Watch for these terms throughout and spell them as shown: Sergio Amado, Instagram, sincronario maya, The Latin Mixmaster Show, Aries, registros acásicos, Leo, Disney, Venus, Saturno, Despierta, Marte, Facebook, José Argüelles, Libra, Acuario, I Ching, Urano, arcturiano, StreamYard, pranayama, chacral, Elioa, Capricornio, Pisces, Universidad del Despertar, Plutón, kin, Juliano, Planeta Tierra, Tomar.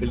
El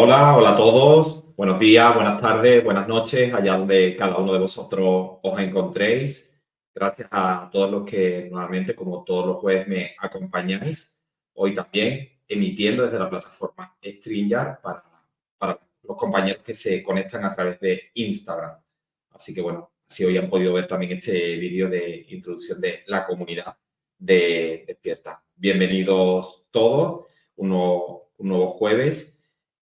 Hola a todos, buenos días, buenas tardes, buenas noches, allá donde cada uno de vosotros os encontréis. Gracias a todos los que nuevamente, como todos los jueves, me acompañáis. Hoy también emitiendo desde la plataforma StreamYard para los compañeros que se conectan a través de Instagram. Así que bueno, si hoy han podido ver también este vídeo de introducción de la comunidad de Despierta. Bienvenidos todos, un nuevo jueves.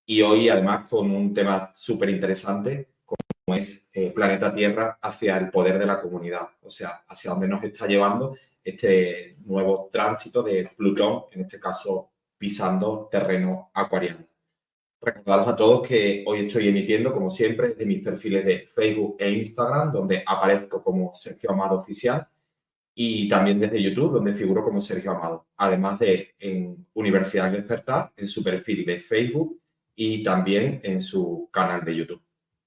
Y hoy, además, con un tema súper interesante, como es Planeta Tierra hacia el poder de la comunidad. O sea, hacia dónde nos está llevando este nuevo tránsito de Plutón, en este caso pisando terreno acuariano. Recordaros a todos que hoy estoy emitiendo, como siempre, de mis perfiles de Facebook e Instagram, donde aparezco como Sergio Amado Oficial, y también desde YouTube, donde figuro como Sergio Amado. Además de en Universidad del Despertar, en su perfil de Facebook, y también en su canal de YouTube.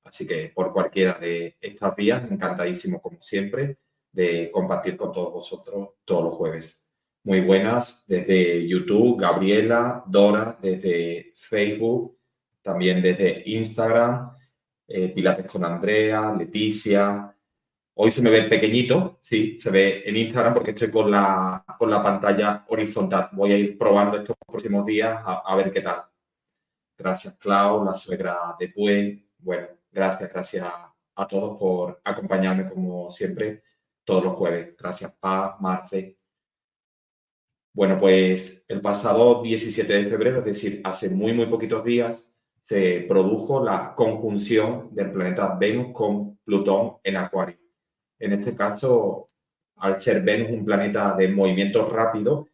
Así que por cualquiera de estas vías, encantadísimo como siempre de compartir con todos vosotros todos los jueves. Muy buenas desde YouTube, Gabriela, Dora, desde Facebook, también desde Instagram, Pilates con Andrea, Leticia. Hoy se me ve pequeñito, sí, se ve en Instagram porque estoy con la pantalla horizontal. Voy a ir probando estos próximos días a ver qué tal. Gracias, Clau, la suegra de Pue. Bueno, gracias a todos por acompañarme, como siempre, todos los jueves. Gracias, Pa, Marte. Bueno, pues el pasado 17 de febrero, es decir, hace muy poquitos días, se produjo la conjunción del planeta Venus con Plutón en Acuario. En este caso, al ser Venus un planeta de movimiento rápido,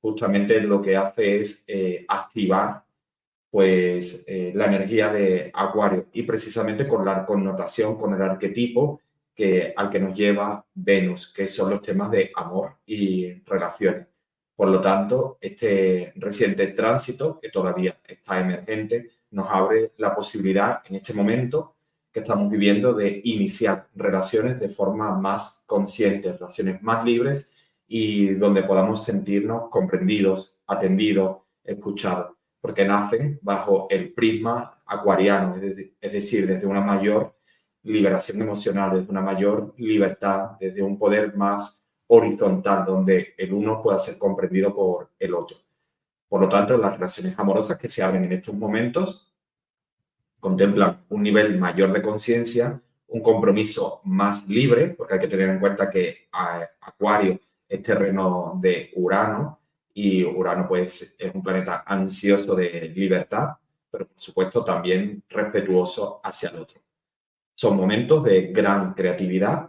justamente lo que hace es activar pues la energía de Acuario y precisamente con la connotación, con el arquetipo al que nos lleva Venus, que son los temas de amor y relaciones. Por lo tanto, este reciente tránsito, que todavía está emergente, nos abre la posibilidad en este momento que estamos viviendo de iniciar relaciones de forma más consciente, relaciones más libres y donde podamos sentirnos comprendidos, atendidos, escuchados, porque nacen bajo el prisma acuariano, es decir, desde una mayor liberación emocional, desde una mayor libertad, desde un poder más horizontal, donde el uno pueda ser comprendido por el otro. Por lo tanto, las relaciones amorosas que se abren en estos momentos contemplan un nivel mayor de conciencia, un compromiso más libre, porque hay que tener en cuenta que Acuario es terreno de Urano y Urano pues es un planeta ansioso de libertad, pero por supuesto también respetuoso hacia el otro. Son momentos de gran creatividad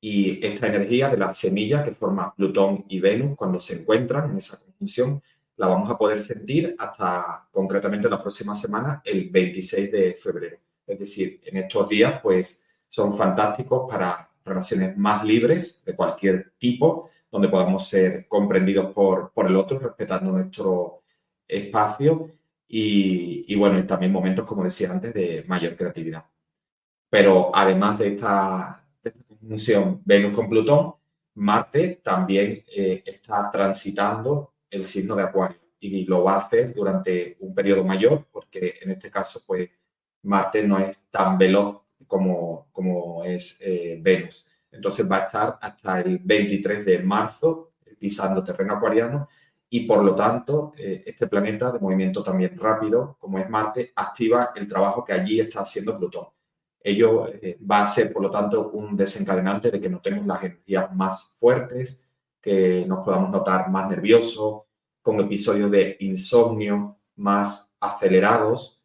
y esta energía de la semilla que forma Plutón y Venus cuando se encuentran en esa conjunción la vamos a poder sentir hasta concretamente la próxima semana, el 26 de febrero. Es decir, en estos días pues son fantásticos para relaciones más libres de cualquier tipo, donde podamos ser comprendidos por el otro, respetando nuestro espacio y bueno, y también momentos, como decía antes, de mayor creatividad. Pero además de esta conjunción Venus con Plutón, Marte también está transitando el signo de Acuario y lo va a hacer durante un periodo mayor, porque en este caso pues Marte no es tan veloz como es Venus. Entonces va a estar hasta el 23 de marzo pisando terreno acuariano y por lo tanto este planeta de movimiento también rápido, como es Marte, activa el trabajo que allí está haciendo Plutón. Ello va a ser por lo tanto un desencadenante de que notemos las energías más fuertes, que nos podamos notar más nerviosos, con episodios de insomnio más acelerados,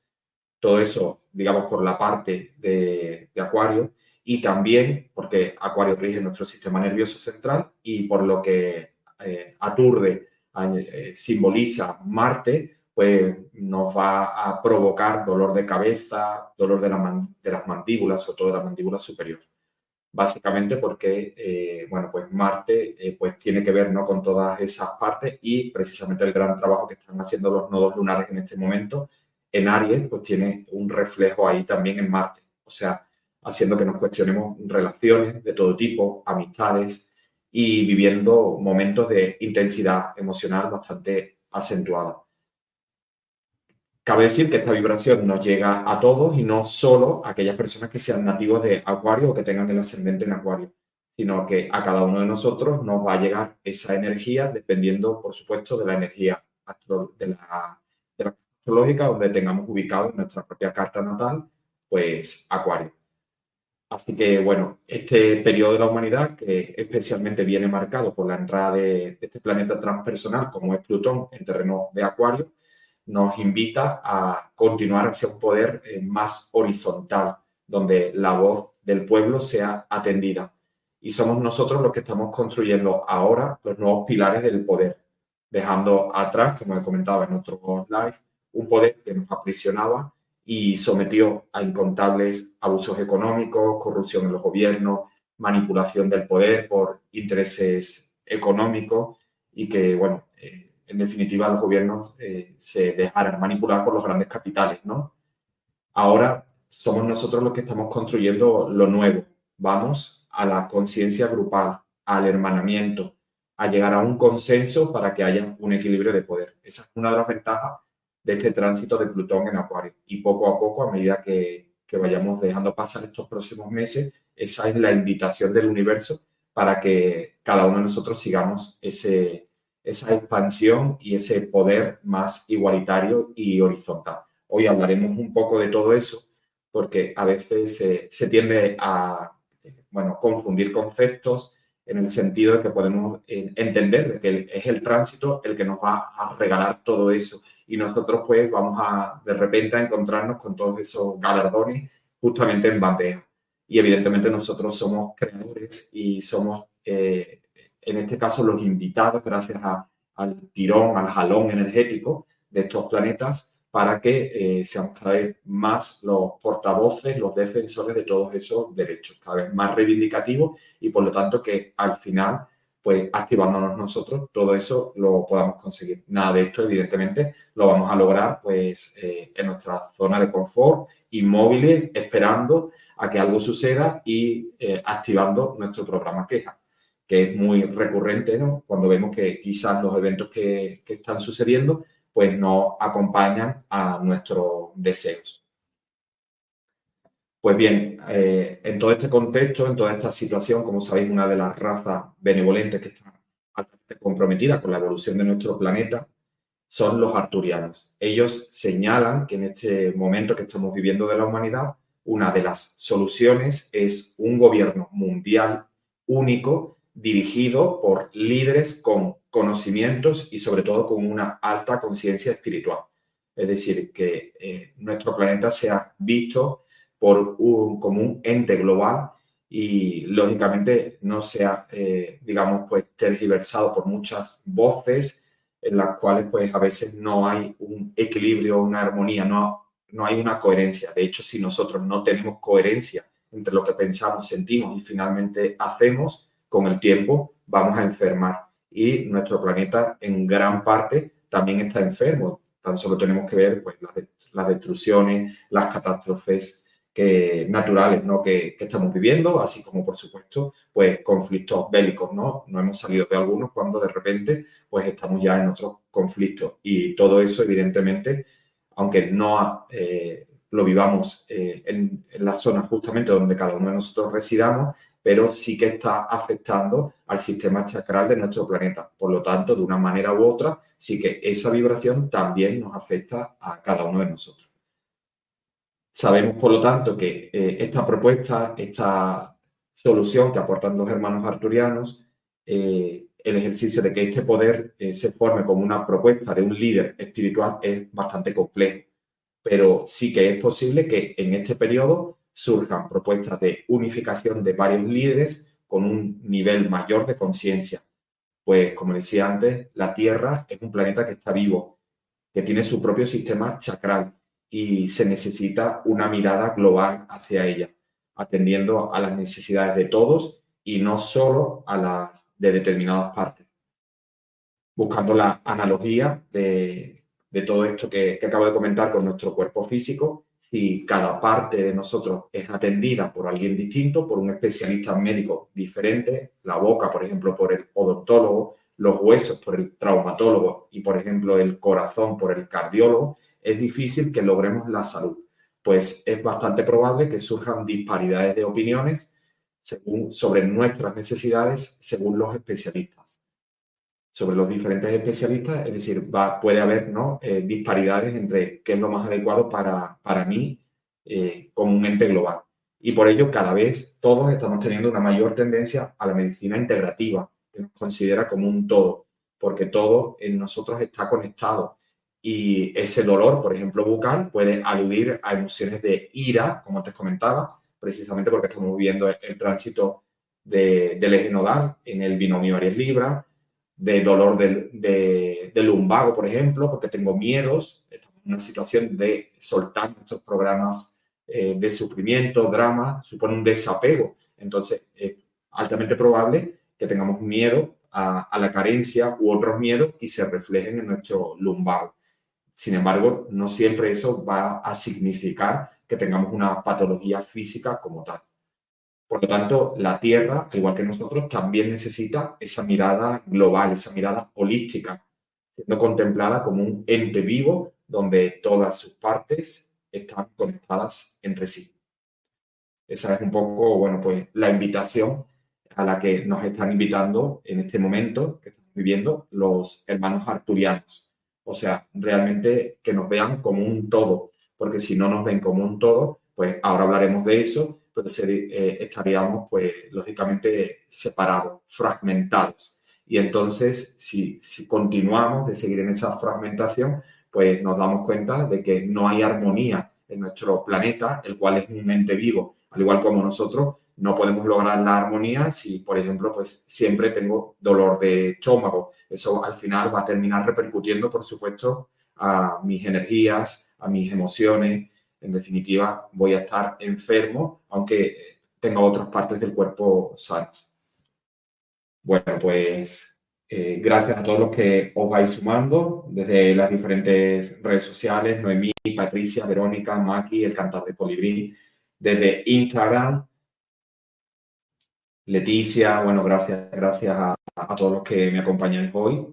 todo eso, digamos, por la parte de Acuario, y también porque Acuario rige nuestro sistema nervioso central y por lo que aturde, simboliza Marte, pues nos va a provocar dolor de cabeza, dolor de las mandíbulas, sobre todo de la mandíbula superior. Básicamente porque, bueno, pues Marte pues tiene que ver, ¿no?, con todas esas partes y precisamente el gran trabajo que están haciendo los nodos lunares en este momento en Aries, pues tiene un reflejo ahí también en Marte. O sea, haciendo que nos cuestionemos relaciones de todo tipo, amistades y viviendo momentos de intensidad emocional bastante acentuada. Cabe decir que esta vibración nos llega a todos y no solo a aquellas personas que sean nativos de Acuario o que tengan el ascendente en Acuario, sino que a cada uno de nosotros nos va a llegar esa energía dependiendo, por supuesto, de la energía de la astrológica donde tengamos ubicado en nuestra propia carta natal, pues Acuario. Así que, bueno, este periodo de la humanidad que especialmente viene marcado por la entrada de este planeta transpersonal como es Plutón en terreno de Acuario, nos invita a continuar hacia un poder más horizontal, donde la voz del pueblo sea atendida. Y somos nosotros los que estamos construyendo ahora los nuevos pilares del poder, dejando atrás, como he comentado en otro live, un poder que nos aprisionaba y sometió a incontables abusos económicos, corrupción en los gobiernos, manipulación del poder por intereses económicos y que, bueno, en definitiva, los gobiernos se dejaran manipular por los grandes capitales, ¿no? Ahora somos nosotros los que estamos construyendo lo nuevo. Vamos a la conciencia grupal, al hermanamiento, a llegar a un consenso para que haya un equilibrio de poder. Esa es una de las ventajas de este tránsito de Plutón en Acuario. Y poco a poco, a medida que vayamos dejando pasar estos próximos meses, esa es la invitación del universo para que cada uno de nosotros sigamos esa expansión y ese poder más igualitario y horizontal. Hoy hablaremos un poco de todo eso, porque a veces se tiende a, bueno, confundir conceptos en el sentido de que podemos entender que es el tránsito el que nos va a regalar todo eso y nosotros pues vamos a de repente a encontrarnos con todos esos galardones justamente en bandeja. Y evidentemente nosotros somos creadores y somos en este caso los invitados, gracias al tirón, al jalón energético de estos planetas, para que seamos cada vez más los portavoces, los defensores de todos esos derechos, cada vez más reivindicativos y por lo tanto que al final, pues activándonos nosotros, todo eso lo podamos conseguir. Nada de esto, evidentemente, lo vamos a lograr pues en nuestra zona de confort, inmóviles, esperando a que algo suceda y activando nuestro programa queja, que es muy recurrente, ¿no?, cuando vemos que quizás los eventos que están sucediendo pues no acompañan a nuestros deseos. Pues bien, en todo este contexto, en toda esta situación, como sabéis, una de las razas benevolentes que está altamente comprometida con la evolución de nuestro planeta son los arcturianos. Ellos señalan que en este momento que estamos viviendo de la humanidad, una de las soluciones es un gobierno mundial único dirigido por líderes con conocimientos y sobre todo con una alta conciencia espiritual. Es decir, que nuestro planeta sea visto por como un ente global y lógicamente no sea, digamos, pues tergiversado por muchas voces en las cuales pues a veces no hay un equilibrio, una armonía, no hay una coherencia. De hecho, si nosotros no tenemos coherencia entre lo que pensamos, sentimos y finalmente hacemos, con el tiempo vamos a enfermar. Y nuestro planeta en gran parte también está enfermo. Tan solo tenemos que ver pues, las destrucciones, las catástrofes naturales, ¿no? que estamos viviendo, así como, por supuesto, pues conflictos bélicos, ¿no? No hemos salido de algunos cuando de repente pues estamos ya en otros conflictos. Y todo eso, evidentemente, aunque no lo vivamos en las zonas justamente donde cada uno de nosotros residamos, pero sí que está afectando al sistema chakral de nuestro planeta. Por lo tanto, de una manera u otra, sí que esa vibración también nos afecta a cada uno de nosotros. Sabemos, por lo tanto, que esta propuesta, esta solución que aportan los hermanos arcturianos, el ejercicio de que este poder se forme como una propuesta de un líder espiritual es bastante complejo, pero sí que es posible que en este periodo surjan propuestas de unificación de varios líderes con un nivel mayor de conciencia. Pues, como decía antes, la Tierra es un planeta que está vivo, que tiene su propio sistema chakral y se necesita una mirada global hacia ella, atendiendo a las necesidades de todos y no solo a las de determinadas partes. Buscando la analogía de todo esto que acabo de comentar con nuestro cuerpo físico, si cada parte de nosotros es atendida por alguien distinto, por un especialista médico diferente, la boca, por ejemplo, por el odontólogo, los huesos por el traumatólogo y, por ejemplo, el corazón por el cardiólogo, es difícil que logremos la salud, pues es bastante probable que surjan disparidades de opiniones sobre nuestras necesidades según los especialistas. Sobre los diferentes especialistas, es decir, puede haber, ¿no?, disparidades entre qué es lo más adecuado para mí como un ente global. Y por ello, cada vez todos estamos teniendo una mayor tendencia a la medicina integrativa, que nos considera como un todo, porque todo en nosotros está conectado. Y ese dolor, por ejemplo, bucal, puede aludir a emociones de ira, como te comentaba, precisamente porque estamos viviendo el tránsito del eje nodal en el binomio Aries Libra, de dolor de lumbago, por ejemplo, porque tengo miedos, estamos en una situación de soltar nuestros programas de sufrimiento, drama, supone un desapego. Entonces, es altamente probable que tengamos miedo a la carencia u otros miedos y se reflejen en nuestro lumbago. Sin embargo, no siempre eso va a significar que tengamos una patología física como tal. Por lo tanto, la Tierra, al igual que nosotros, también necesita esa mirada global, esa mirada holística, siendo contemplada como un ente vivo donde todas sus partes están conectadas entre sí. Esa es un poco, bueno, pues la invitación a la que nos están invitando en este momento que estamos viviendo los hermanos arcturianos. O sea, realmente que nos vean como un todo, porque si no nos ven como un todo, pues ahora hablaremos de eso, pero estaríamos, pues, lógicamente separados, fragmentados. Y entonces, si continuamos de seguir en esa fragmentación, pues nos damos cuenta de que no hay armonía en nuestro planeta, el cual es un ente vivo. Al igual como nosotros, no podemos lograr la armonía si, por ejemplo, pues siempre tengo dolor de estómago. Eso al final va a terminar repercutiendo, por supuesto, a mis energías, a mis emociones. En definitiva, voy a estar enfermo, aunque tenga otras partes del cuerpo sanas. Bueno, pues gracias a todos los que os vais sumando desde las diferentes redes sociales, Noemí, Patricia, Verónica, Maki, El Cantar de Colibrí, desde Instagram, Leticia. Bueno, gracias a todos los que me acompañáis hoy.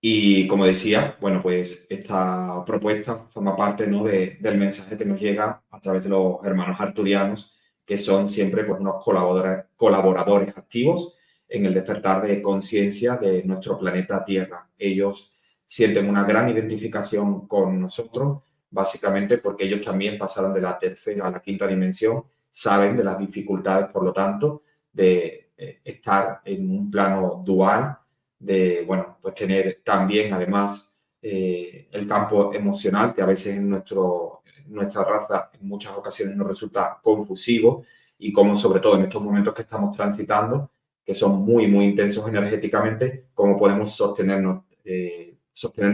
Y como decía, bueno, pues esta propuesta forma parte, ¿no?, del mensaje que nos llega a través de los hermanos arcturianos, que son siempre pues unos colaboradores activos en el despertar de conciencia de nuestro planeta Tierra. Ellos sienten una gran identificación con nosotros, básicamente porque ellos también pasaron de la tercera a la quinta dimensión, saben de las dificultades, por lo tanto, de estar en un plano dual, de, bueno, pues tener también, además, el campo emocional, que a veces en nuestra raza en muchas ocasiones nos resulta confusivo, y como sobre todo en estos momentos que estamos transitando, que son muy, muy intensos energéticamente, cómo podemos sostener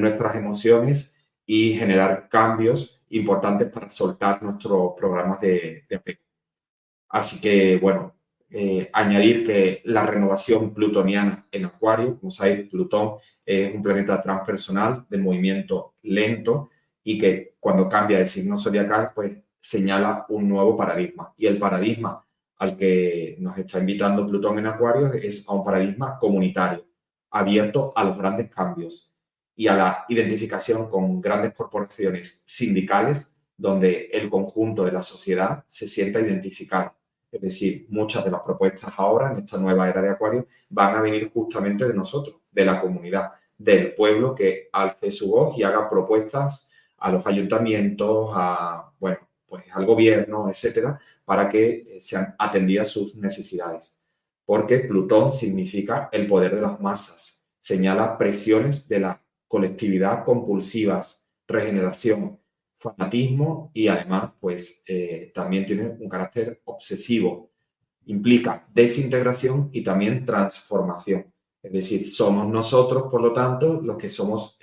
nuestras emociones y generar cambios importantes para soltar nuestros programas de apego. Así que, bueno, añadir que la renovación plutoniana en Acuario, como sabéis, Plutón es un planeta transpersonal de movimiento lento y que cuando cambia de signo zodiacal, pues señala un nuevo paradigma. Y el paradigma al que nos está invitando Plutón en Acuario es a un paradigma comunitario, abierto a los grandes cambios y a la identificación con grandes corporaciones sindicales donde el conjunto de la sociedad se sienta identificado. Es decir, muchas de las propuestas ahora, en esta nueva era de Acuario, van a venir justamente de nosotros, de la comunidad, del pueblo que alce su voz y haga propuestas a los ayuntamientos, al gobierno, etcétera, para que sean atendidas sus necesidades. Porque Plutón significa el poder de las masas, señala presiones de la colectividad compulsivas, regeneración, fanatismo y además pues también tiene un carácter obsesivo. Implica desintegración y también transformación. Es decir, somos nosotros, por lo tanto, los que somos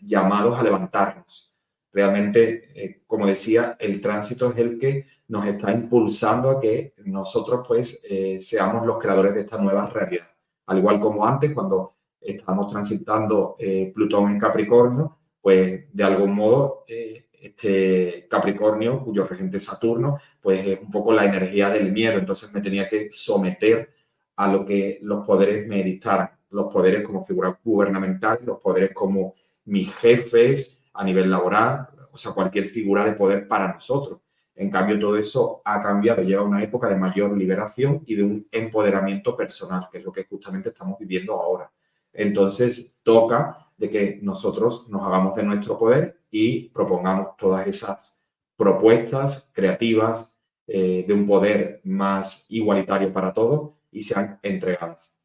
llamados a levantarnos. Realmente, como decía, el tránsito es el que nos está impulsando a que nosotros pues seamos los creadores de esta nueva realidad. Al igual como antes, cuando estábamos transitando Plutón en Capricornio, pues de algún modo este Capricornio, cuyo regente es Saturno, pues es un poco la energía del miedo. Entonces me tenía que someter a lo que los poderes me dictaran. Los poderes como figura gubernamental, los poderes como mis jefes a nivel laboral, o sea, cualquier figura de poder para nosotros. En cambio, todo eso ha cambiado, lleva una época de mayor liberación y de un empoderamiento personal, que es lo que justamente estamos viviendo ahora. Entonces, toca de que nosotros nos hagamos de nuestro poder y propongamos todas esas propuestas creativas de un poder más igualitario para todos y sean entregadas.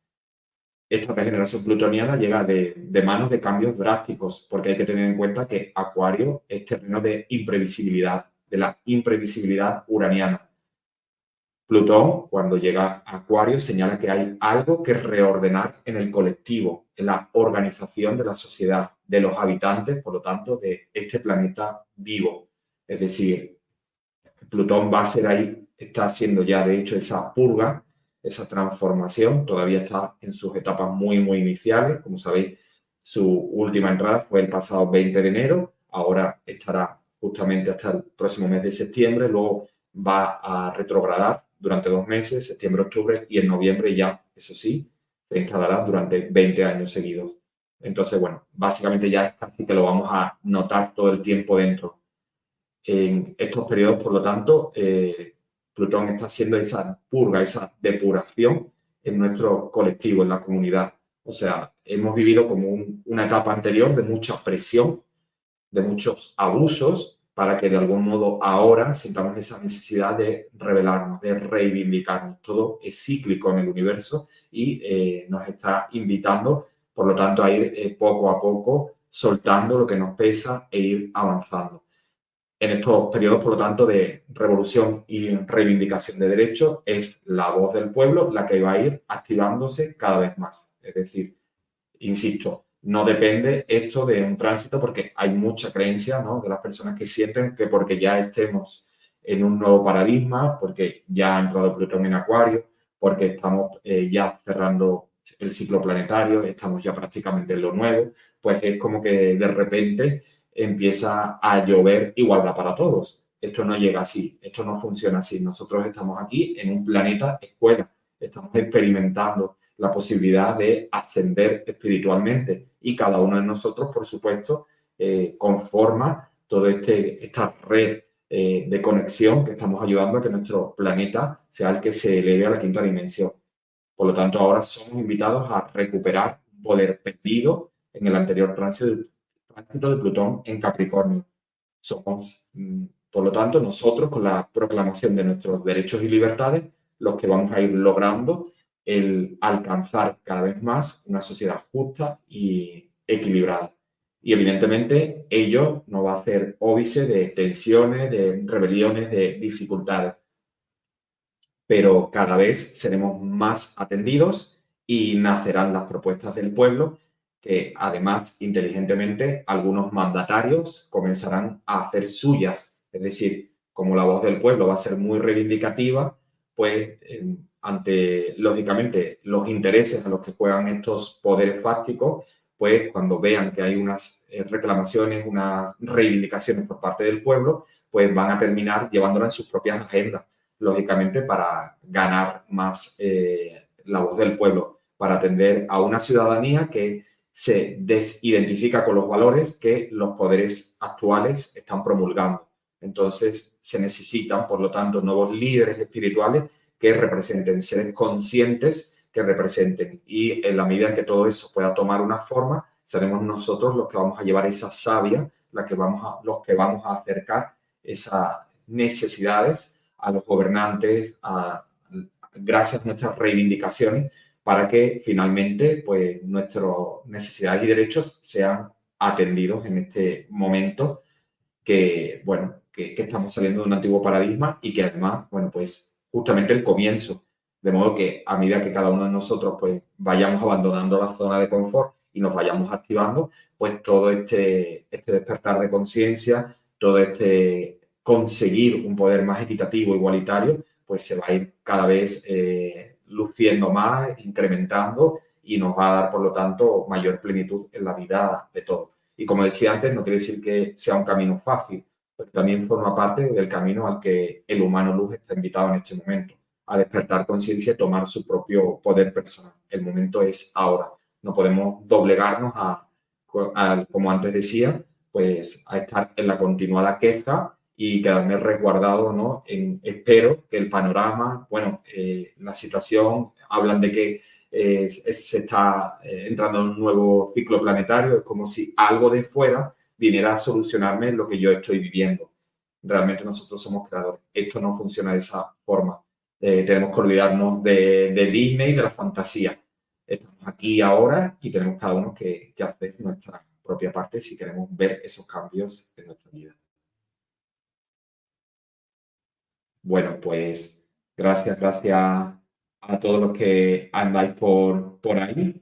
Esta regeneración plutoniana llega de manos de cambios drásticos, porque hay que tener en cuenta que Acuario es terreno de imprevisibilidad, de la imprevisibilidad uraniana. Plutón, cuando llega a Acuario, señala que hay algo que reordenar en el colectivo, en la organización de la sociedad, de los habitantes, por lo tanto, de este planeta vivo. Es decir, Plutón va a ser ahí, está haciendo ya, de hecho, esa purga, esa transformación, todavía está en sus etapas muy, muy iniciales. Como sabéis, su última entrada fue el pasado 20 de enero, ahora estará justamente hasta el próximo mes de septiembre, luego va a retrogradar durante 2 meses, septiembre, octubre, y en noviembre ya, eso sí, se instalará durante 20 años seguidos. Entonces, bueno, básicamente ya es casi que lo vamos a notar todo el tiempo dentro. En estos periodos, por lo tanto, Plutón está haciendo esa purga, esa depuración en nuestro colectivo, en la comunidad. O sea, hemos vivido como una etapa anterior de mucha presión, de muchos abusos, para que de algún modo ahora sintamos esa necesidad de rebelarnos, de reivindicarnos. Todo es cíclico en el universo y nos está invitando, por lo tanto, a ir poco a poco soltando lo que nos pesa e ir avanzando. En estos periodos, por lo tanto, de revolución y reivindicación de derechos, es la voz del pueblo la que va a ir activándose cada vez más. Es decir, insisto, no depende esto de un tránsito porque hay mucha creencia, ¿no?, de las personas que sienten que porque ya estemos en un nuevo paradigma, porque ya ha entrado Plutón en Acuario, porque estamos ya cerrando el ciclo planetario, estamos ya prácticamente en lo nuevo, pues es como que de repente empieza a llover igualdad para todos. Esto no llega así, esto no funciona así. Nosotros estamos aquí en un planeta escuela, estamos experimentando la posibilidad de ascender espiritualmente y cada uno de nosotros, por supuesto, conforma toda esta red de conexión que estamos ayudando a que nuestro planeta sea el que se eleve a la quinta dimensión. Por lo tanto, ahora somos invitados a recuperar poder perdido en el anterior tránsito tránsito de Plutón en Capricornio. Somos, por lo tanto, nosotros, con la proclamación de nuestros derechos y libertades, los que vamos a ir logrando el alcanzar cada vez más una sociedad justa y equilibrada. Y evidentemente ello no va a ser óbice de tensiones, de rebeliones, de dificultades. Pero cada vez seremos más atendidos y nacerán las propuestas del pueblo que, además, inteligentemente, algunos mandatarios comenzarán a hacer suyas. Es decir, como la voz del pueblo va a ser muy reivindicativa, pues ante, lógicamente, los intereses a los que juegan estos poderes fácticos, pues cuando vean que hay unas reclamaciones, unas reivindicaciones por parte del pueblo, pues van a terminar llevándolas en sus propias agendas, lógicamente, para ganar más la voz del pueblo, para atender a una ciudadanía que se desidentifica con los valores que los poderes actuales están promulgando. Entonces, se necesitan, por lo tanto, nuevos líderes espirituales que representen seres conscientes, que representen. Y en la medida en que todo eso pueda tomar una forma, seremos nosotros los que vamos a llevar esa savia, los que vamos a acercar esas necesidades a los gobernantes, gracias a nuestras reivindicaciones, para que finalmente, pues, nuestras necesidades y derechos sean atendidos en este momento que, bueno, que estamos saliendo de un antiguo paradigma y que, además, bueno, pues justamente el comienzo. De modo que, a medida que cada uno de nosotros, pues, vayamos abandonando la zona de confort y nos vayamos activando, pues todo este despertar de conciencia, todo este conseguir un poder más equitativo, igualitario, pues se va a ir cada vez luciendo más, incrementando, y nos va a dar, por lo tanto, mayor plenitud en la vida de todos. Y como decía antes, no quiere decir que sea un camino fácil, pero también forma parte del camino al que el humano luz está invitado en este momento, a despertar conciencia y tomar su propio poder personal. El momento es ahora. No podemos doblegarnos a, como antes decía, pues a estar en la continuada queja y quedarme resguardado, ¿no? Espero que el panorama, bueno, la situación, hablan de que se está entrando en un nuevo ciclo planetario. Es como si algo de fuera viniera a solucionarme lo que yo estoy viviendo. Realmente nosotros somos creadores. Esto no funciona de esa forma. Tenemos que olvidarnos de Disney y de la fantasía. Estamos aquí ahora y tenemos cada uno que hacer nuestra propia parte si queremos ver esos cambios en nuestra vida. Bueno, pues gracias a todos los que andáis por ahí.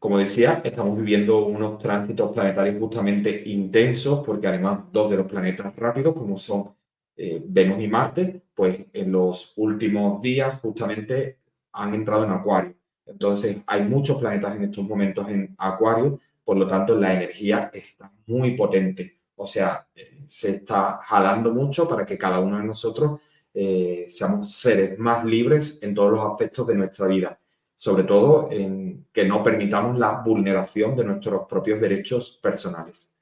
Como decía, estamos viviendo unos tránsitos planetarios justamente intensos, porque además dos de los planetas rápidos, como son Venus y Marte, pues en los últimos días justamente han entrado en Acuario. Entonces hay muchos planetas en estos momentos en Acuario, por lo tanto la energía está muy potente. O sea, se está jalando mucho para que cada uno de nosotros seamos seres más libres en todos los aspectos de nuestra vida. Sobre todo en que no permitamos la vulneración de nuestros propios derechos personales.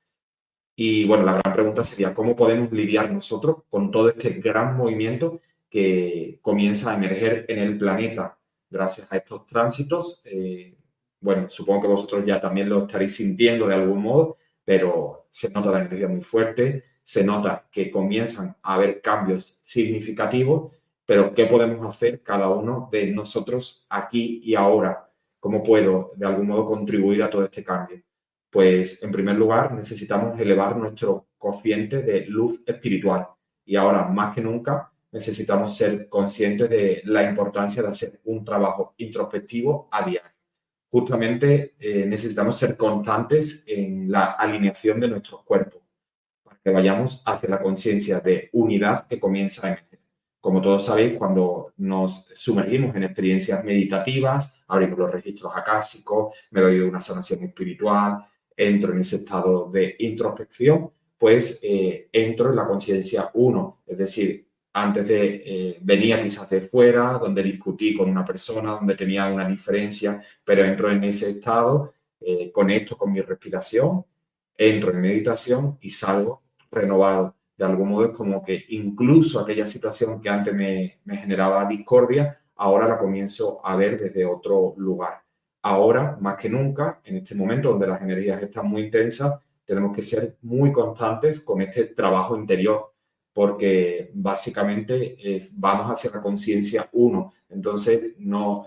Y bueno, la gran pregunta sería, ¿cómo podemos lidiar nosotros con todo este gran movimiento que comienza a emerger en el planeta gracias a estos tránsitos? Bueno, supongo que vosotros ya también lo estaréis sintiendo de algún modo, pero se nota la energía muy fuerte, se nota que comienzan a haber cambios significativos. Pero ¿qué podemos hacer cada uno de nosotros aquí y ahora? ¿Cómo puedo, de algún modo, contribuir a todo este cambio? Pues, en primer lugar, necesitamos elevar nuestro cociente de luz espiritual. Y ahora, más que nunca, necesitamos ser conscientes de la importancia de hacer un trabajo introspectivo a diario. Justamente, necesitamos ser constantes en la alineación de nuestros cuerpos, para que vayamos hacia la conciencia de unidad que comienza a emerger. Como todos sabéis, cuando nos sumergimos en experiencias meditativas, abrimos los registros acásicos, me doy una sanación espiritual, entro en ese estado de introspección, pues entro en la conciencia 1. Es decir, antes venía quizás de fuera, donde discutí con una persona, donde tenía una diferencia, pero entro en ese estado, conecto con mi respiración, entro en meditación y salgo renovado. De algún modo es como que incluso aquella situación que antes me generaba discordia, ahora la comienzo a ver desde otro lugar. ahora más que nunca, en este momento donde las energías están muy intensas, tenemos que ser muy constantes con este trabajo interior, porque básicamente vamos hacia la conciencia uno. Entonces no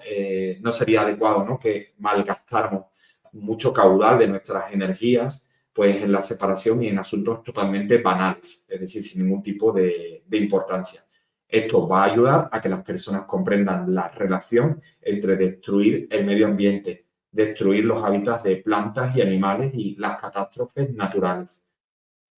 sería adecuado, ¿no?, que malgastáramos mucho caudal de nuestras energías pues en la separación y en asuntos totalmente banales, es decir, sin ningún tipo de importancia. Esto va a ayudar a que las personas comprendan la relación entre destruir el medio ambiente, destruir los hábitats de plantas y animales y las catástrofes naturales.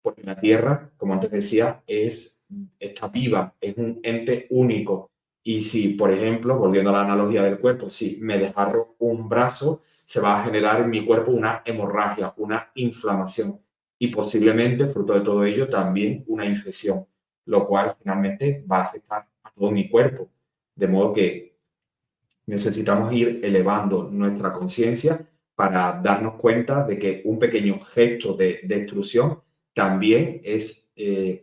Porque la Tierra, como antes decía, está viva, es un ente único. Y si, por ejemplo, volviendo a la analogía del cuerpo, si me desgarro un brazo, se va a generar en mi cuerpo una hemorragia, una inflamación y posiblemente, fruto de todo ello, también una infección, lo cual finalmente va a afectar a todo mi cuerpo. De modo que necesitamos ir elevando nuestra conciencia para darnos cuenta de que un pequeño gesto de destrucción también es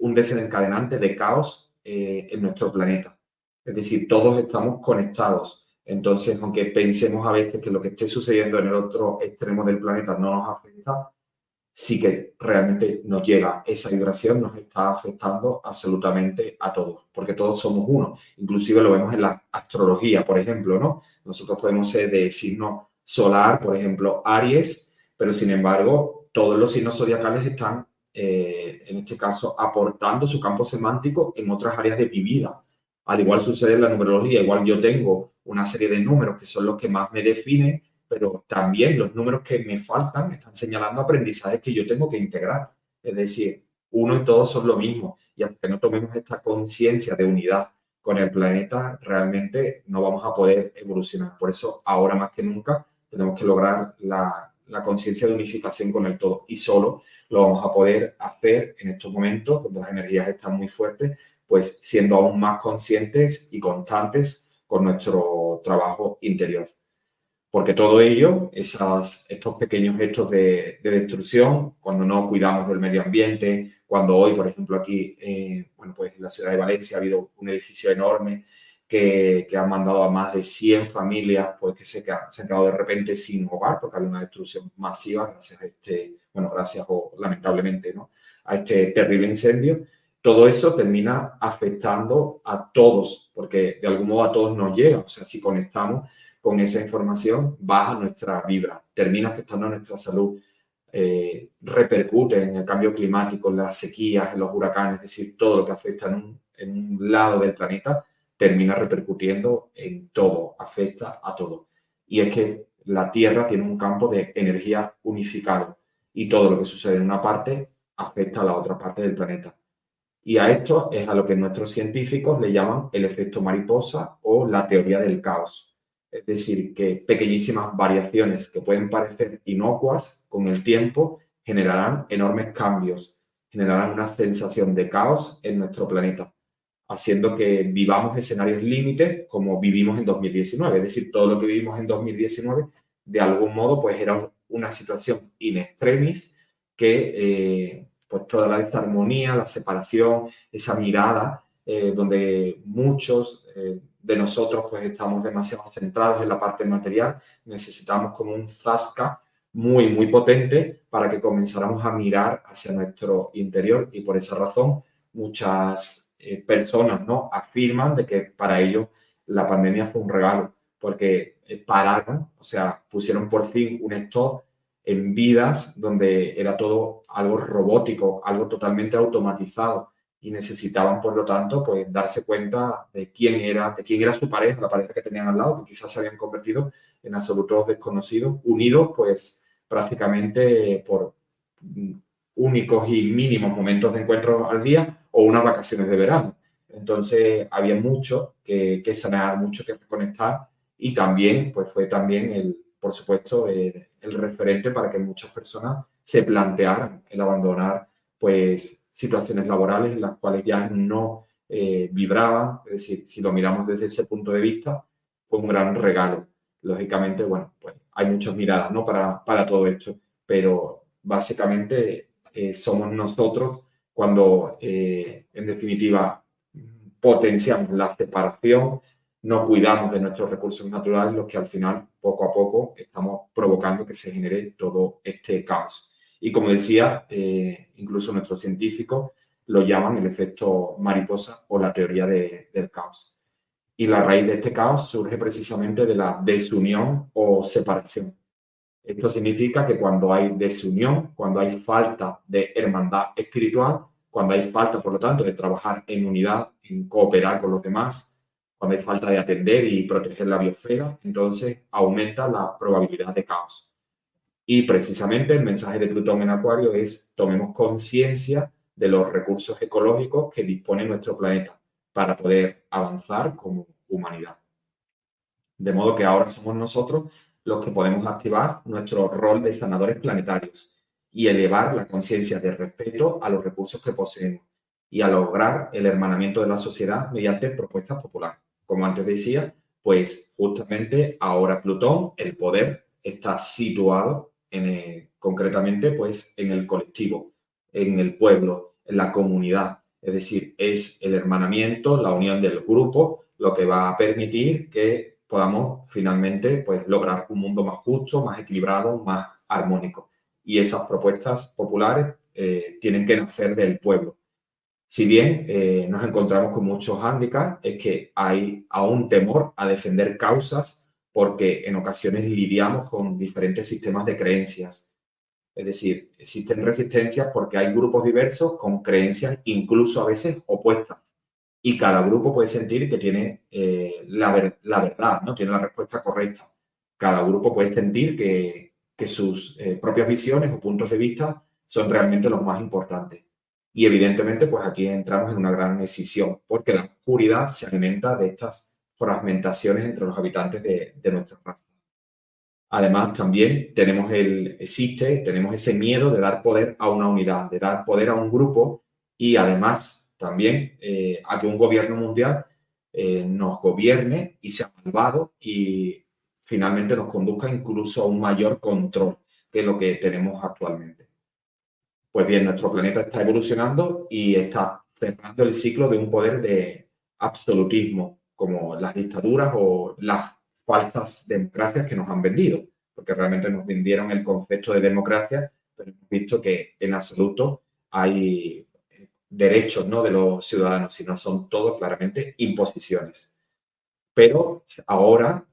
un desencadenante de caos en nuestro planeta. Es decir, todos estamos conectados. Entonces, aunque pensemos a veces que lo que esté sucediendo en el otro extremo del planeta no nos afecta, sí que realmente nos llega esa vibración, nos está afectando absolutamente a todos, porque todos somos uno. Inclusive lo vemos en la astrología, por ejemplo, ¿no? Nosotros podemos ser de signo solar, por ejemplo, Aries, pero sin embargo, todos los signos zodiacales están, en este caso, aportando su campo semántico en otras áreas de mi vida. Al igual sucede en la numerología, igual yo tengo una serie de números que son los que más me definen, pero también los números que me faltan están señalando aprendizajes que yo tengo que integrar. Es decir, uno y todos son lo mismo. Y hasta que no tomemos esta conciencia de unidad con el planeta, realmente no vamos a poder evolucionar. Por eso, ahora más que nunca, tenemos que lograr la conciencia de unificación con el todo. Y solo lo vamos a poder hacer en estos momentos, donde las energías están muy fuertes, pues siendo aún más conscientes y constantes con nuestro trabajo interior. Porque todo ello, estos pequeños gestos de destrucción, cuando no cuidamos del medio ambiente, cuando hoy, por ejemplo, aquí bueno, pues en la ciudad de Valencia ha habido un edificio enorme que ha mandado a más de 100 familias pues, que se han quedado de repente sin hogar, porque había una destrucción masiva gracias a lamentablemente, ¿no?, a este terrible incendio. Todo eso termina afectando a todos, porque de algún modo a todos nos llega. O sea, si conectamos con esa información, baja nuestra vibra, termina afectando a nuestra salud, repercute en el cambio climático, en las sequías, en los huracanes, es decir, todo lo que afecta en un lado del planeta termina repercutiendo en todo, afecta a todo. Y es que la Tierra tiene un campo de energía unificado y todo lo que sucede en una parte afecta a la otra parte del planeta. Y a esto es a lo que nuestros científicos le llaman el efecto mariposa o la teoría del caos. Es decir, que pequeñísimas variaciones que pueden parecer inocuas con el tiempo generarán enormes cambios, generarán una sensación de caos en nuestro planeta, haciendo que vivamos escenarios límites como vivimos en 2019. Es decir, todo lo que vivimos en 2019, de algún modo, pues era una situación in extremis que pues toda la desarmonía, la separación, esa mirada donde muchos de nosotros pues estamos demasiado centrados en la parte material, necesitamos como un zasca muy, muy potente para que comenzáramos a mirar hacia nuestro interior y por esa razón muchas personas, ¿no?, afirman de que para ellos la pandemia fue un regalo porque pararon, o sea, pusieron por fin un stop en vidas donde era todo algo robótico, algo totalmente automatizado. Y necesitaban, por lo tanto, pues darse cuenta de quién era su pareja, la pareja que tenían al lado, que quizás se habían convertido en absolutos desconocidos, unidos pues prácticamente por únicos y mínimos momentos de encuentro al día o unas vacaciones de verano. Entonces había mucho que sanar, mucho que reconectar y también pues fue también, por supuesto, el referente para que muchas personas se plantearan el abandonar pues situaciones laborales en las cuales ya no vibraban. Es decir, si lo miramos desde ese punto de vista, fue un gran regalo. Lógicamente, bueno, pues hay muchas miradas, ¿no?, para todo esto, pero básicamente somos nosotros cuando, en definitiva, potenciamos la separación, no cuidamos de nuestros recursos naturales, los que al final, poco a poco, estamos provocando que se genere todo este caos. Y como decía, incluso nuestros científicos lo llaman el efecto mariposa o la teoría del caos. Y la raíz de este caos surge precisamente de la desunión o separación. Esto significa que cuando hay desunión, cuando hay falta de hermandad espiritual, cuando hay falta, por lo tanto, de trabajar en unidad, en cooperar con los demás, cuando hay falta de atender y proteger la biosfera, entonces aumenta la probabilidad de caos. Y precisamente el mensaje de Plutón en Acuario es: tomemos conciencia de los recursos ecológicos que dispone nuestro planeta para poder avanzar como humanidad. De modo que ahora somos nosotros los que podemos activar nuestro rol de sanadores planetarios y elevar la conciencia de respeto a los recursos que poseemos y a lograr el hermanamiento de la sociedad mediante propuestas populares. Como antes decía, pues justamente ahora Plutón, el poder, está situado concretamente pues, en el colectivo, en el pueblo, en la comunidad. Es decir, es el hermanamiento, la unión del grupo, lo que va a permitir que podamos finalmente pues, lograr un mundo más justo, más equilibrado, más armónico. Y esas propuestas populares tienen que nacer del pueblo. Si bien nos encontramos con muchos hándicaps, es que hay aún temor a defender causas porque en ocasiones lidiamos con diferentes sistemas de creencias. Es decir, existen resistencias porque hay grupos diversos con creencias incluso a veces opuestas. Y cada grupo puede sentir que tiene la verdad, ¿no? Tiene la respuesta correcta. Cada grupo puede sentir que sus propias visiones o puntos de vista son realmente los más importantes. Y evidentemente, pues aquí entramos en una gran escisión, porque la oscuridad se alimenta de estas fragmentaciones entre los habitantes de nuestra raza. Además, también tenemos ese miedo de dar poder a una unidad, de dar poder a un grupo y además también a que un gobierno mundial nos gobierne y sea malvado y finalmente nos conduzca incluso a un mayor control que lo que tenemos actualmente. Pues bien, nuestro planeta está evolucionando y está cerrando el ciclo de un poder de absolutismo, como las dictaduras o las falsas democracias que nos han vendido, porque realmente nos vendieron el concepto de democracia, pero hemos visto que en absoluto hay derechos, no de los ciudadanos, sino son todos claramente imposiciones. Pero ahora,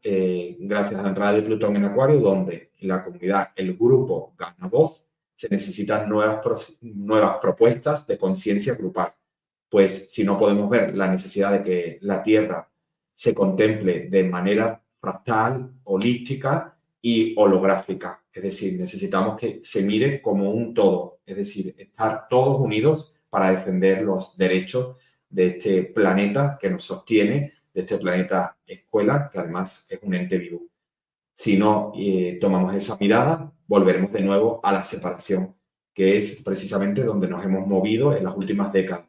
gracias a la entrada de Plutón en Acuario, donde la comunidad, el grupo gana voz, se necesitan nuevas propuestas de conciencia grupal. Pues si no podemos ver la necesidad de que la Tierra se contemple de manera fractal, holística y holográfica, es decir, necesitamos que se mire como un todo, es decir, estar todos unidos para defender los derechos de este planeta que nos sostiene, de este planeta escuela, que además es un ente vivo. Si no tomamos esa mirada, volveremos de nuevo a la separación, que es precisamente donde nos hemos movido en las últimas décadas,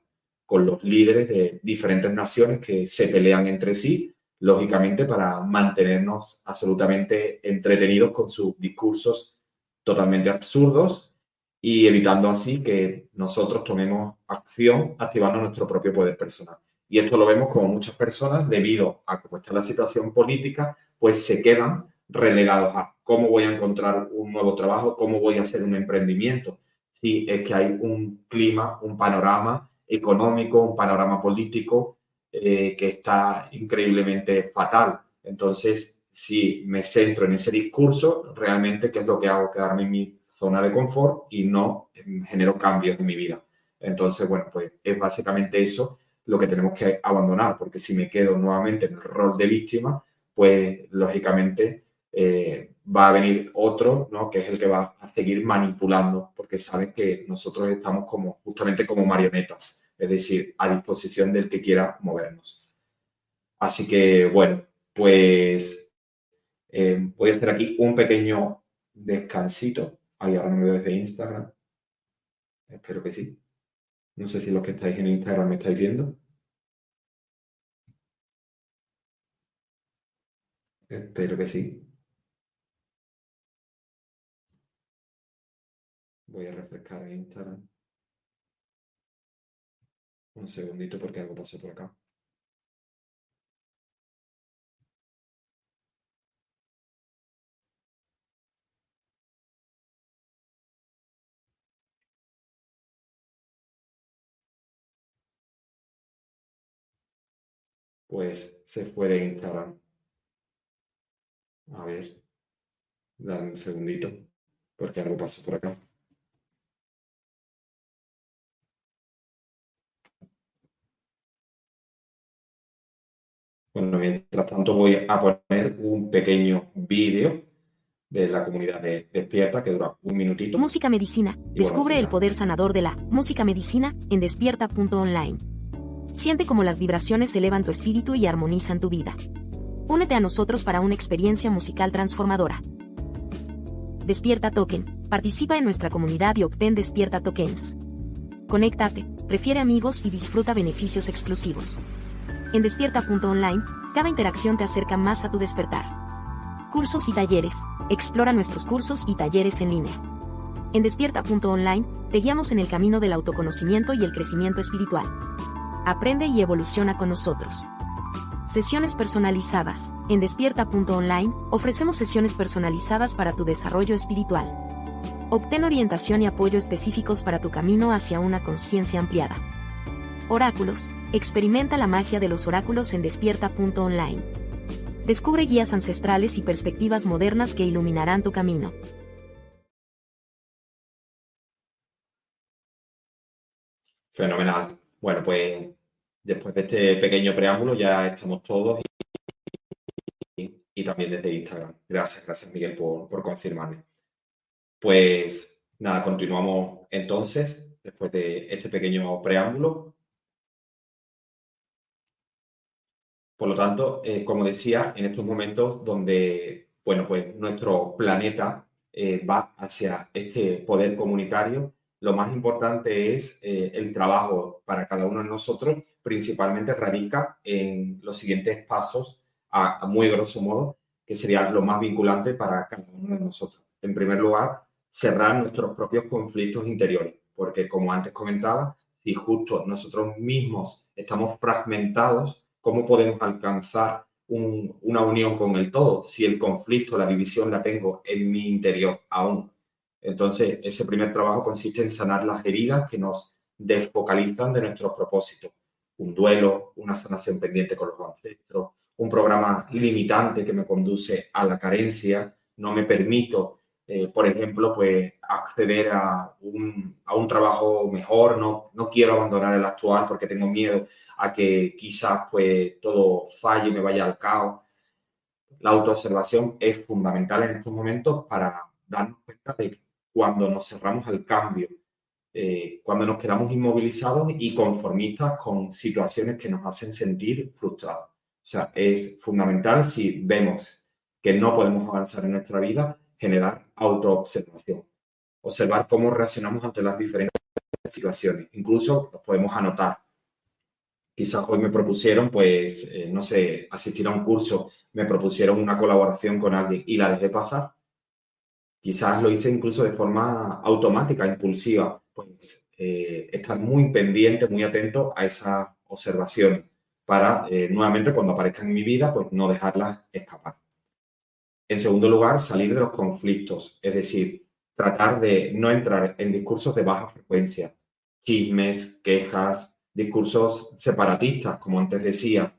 con los líderes de diferentes naciones que se pelean entre sí, lógicamente para mantenernos absolutamente entretenidos con sus discursos totalmente absurdos, y evitando así que nosotros tomemos acción activando nuestro propio poder personal. Y esto lo vemos como muchas personas, debido a cómo está la situación política, pues se quedan relegados a cómo voy a encontrar un nuevo trabajo, cómo voy a hacer un emprendimiento. Si es que hay un clima, un panorama económico, un panorama político que está increíblemente fatal. Entonces, si me centro en ese discurso, realmente, ¿qué es lo que hago? Quedarme en mi zona de confort y no genero cambios en mi vida. Entonces, bueno, pues es básicamente eso lo que tenemos que abandonar, porque si me quedo nuevamente en el rol de víctima, pues lógicamente va a venir otro, ¿no? Que es el que va a seguir manipulando, porque sabe que nosotros estamos como justamente como marionetas, es decir, a disposición del que quiera movernos. Así que, bueno, pues voy a hacer aquí un pequeño descansito. Ay, ahora no me veo desde Instagram. Espero que sí. No sé si los que estáis en Instagram me estáis viendo. Espero que sí. Voy a refrescar en Instagram. Un segundito porque algo pasó por acá. pues se fue de Instagram. A ver, dame un segundito, porque algo pasó por acá. Bueno, mientras tanto voy a poner un pequeño vídeo de la comunidad de Despierta que dura un minutito. Música medicina. Descubre el poder sanador de la música medicina en despierta.online. Siente cómo las vibraciones elevan tu espíritu y armonizan tu vida. Únete a nosotros para una experiencia musical transformadora. Despierta Token. Participa en nuestra comunidad y obtén Despierta Tokens. Conéctate, refiere amigos y disfruta beneficios exclusivos. En despierta.online, cada interacción te acerca más a tu despertar. Cursos y talleres. Explora nuestros cursos y talleres en línea. En despierta.online, te guiamos en el camino del autoconocimiento y el crecimiento espiritual. Aprende y evoluciona con nosotros. Sesiones personalizadas. En despierta.online, ofrecemos sesiones personalizadas para tu desarrollo espiritual. Obtén orientación y apoyo específicos para tu camino hacia una conciencia ampliada. Oráculos. Experimenta la magia de los oráculos en despierta.online. Descubre guías ancestrales y perspectivas modernas que iluminarán tu camino. Fenomenal. Bueno, pues después de este pequeño preámbulo ya estamos todos y también desde Instagram. Gracias Miguel por confirmarme. Pues nada, continuamos entonces después de este pequeño preámbulo. Por lo tanto, como decía, en estos momentos donde, bueno, pues nuestro planeta va hacia este poder comunitario, lo más importante es el trabajo para cada uno de nosotros, principalmente radica en los siguientes pasos, a muy grosso modo, que sería lo más vinculante para cada uno de nosotros. En primer lugar, cerrar nuestros propios conflictos interiores, porque como antes comentaba, si justo nosotros mismos estamos fragmentados, ¿cómo podemos alcanzar una unión con el todo si el conflicto, la división la tengo en mi interior aún? Entonces, ese primer trabajo consiste en sanar las heridas que nos desfocalizan de nuestros propósitos. Un duelo, una sanación pendiente con los ancestros, un programa limitante que me conduce a la carencia. No me permito, por ejemplo, pues acceder a un trabajo mejor. No quiero abandonar el actual porque tengo miedo a que quizás pues todo falle y me vaya al caos. La autoobservación es fundamental en estos momentos para darnos cuenta de que cuando nos cerramos al cambio, cuando nos quedamos inmovilizados y conformistas con situaciones que nos hacen sentir frustrados. O sea, es fundamental si vemos que no podemos avanzar en nuestra vida, generar autoobservación. Observar cómo reaccionamos ante las diferentes situaciones. Incluso los podemos anotar. Quizás hoy me propusieron, pues, no sé, asistir a un curso, me propusieron una colaboración con alguien y la dejé pasar. Quizás lo hice incluso de forma automática, impulsiva. Pues estar muy pendiente, muy atento a esas observaciones para, nuevamente, cuando aparezcan en mi vida, pues no dejarlas escapar. En segundo lugar, salir de los conflictos, es decir, tratar de no entrar en discursos de baja frecuencia, chismes, quejas, discursos separatistas, como antes decía,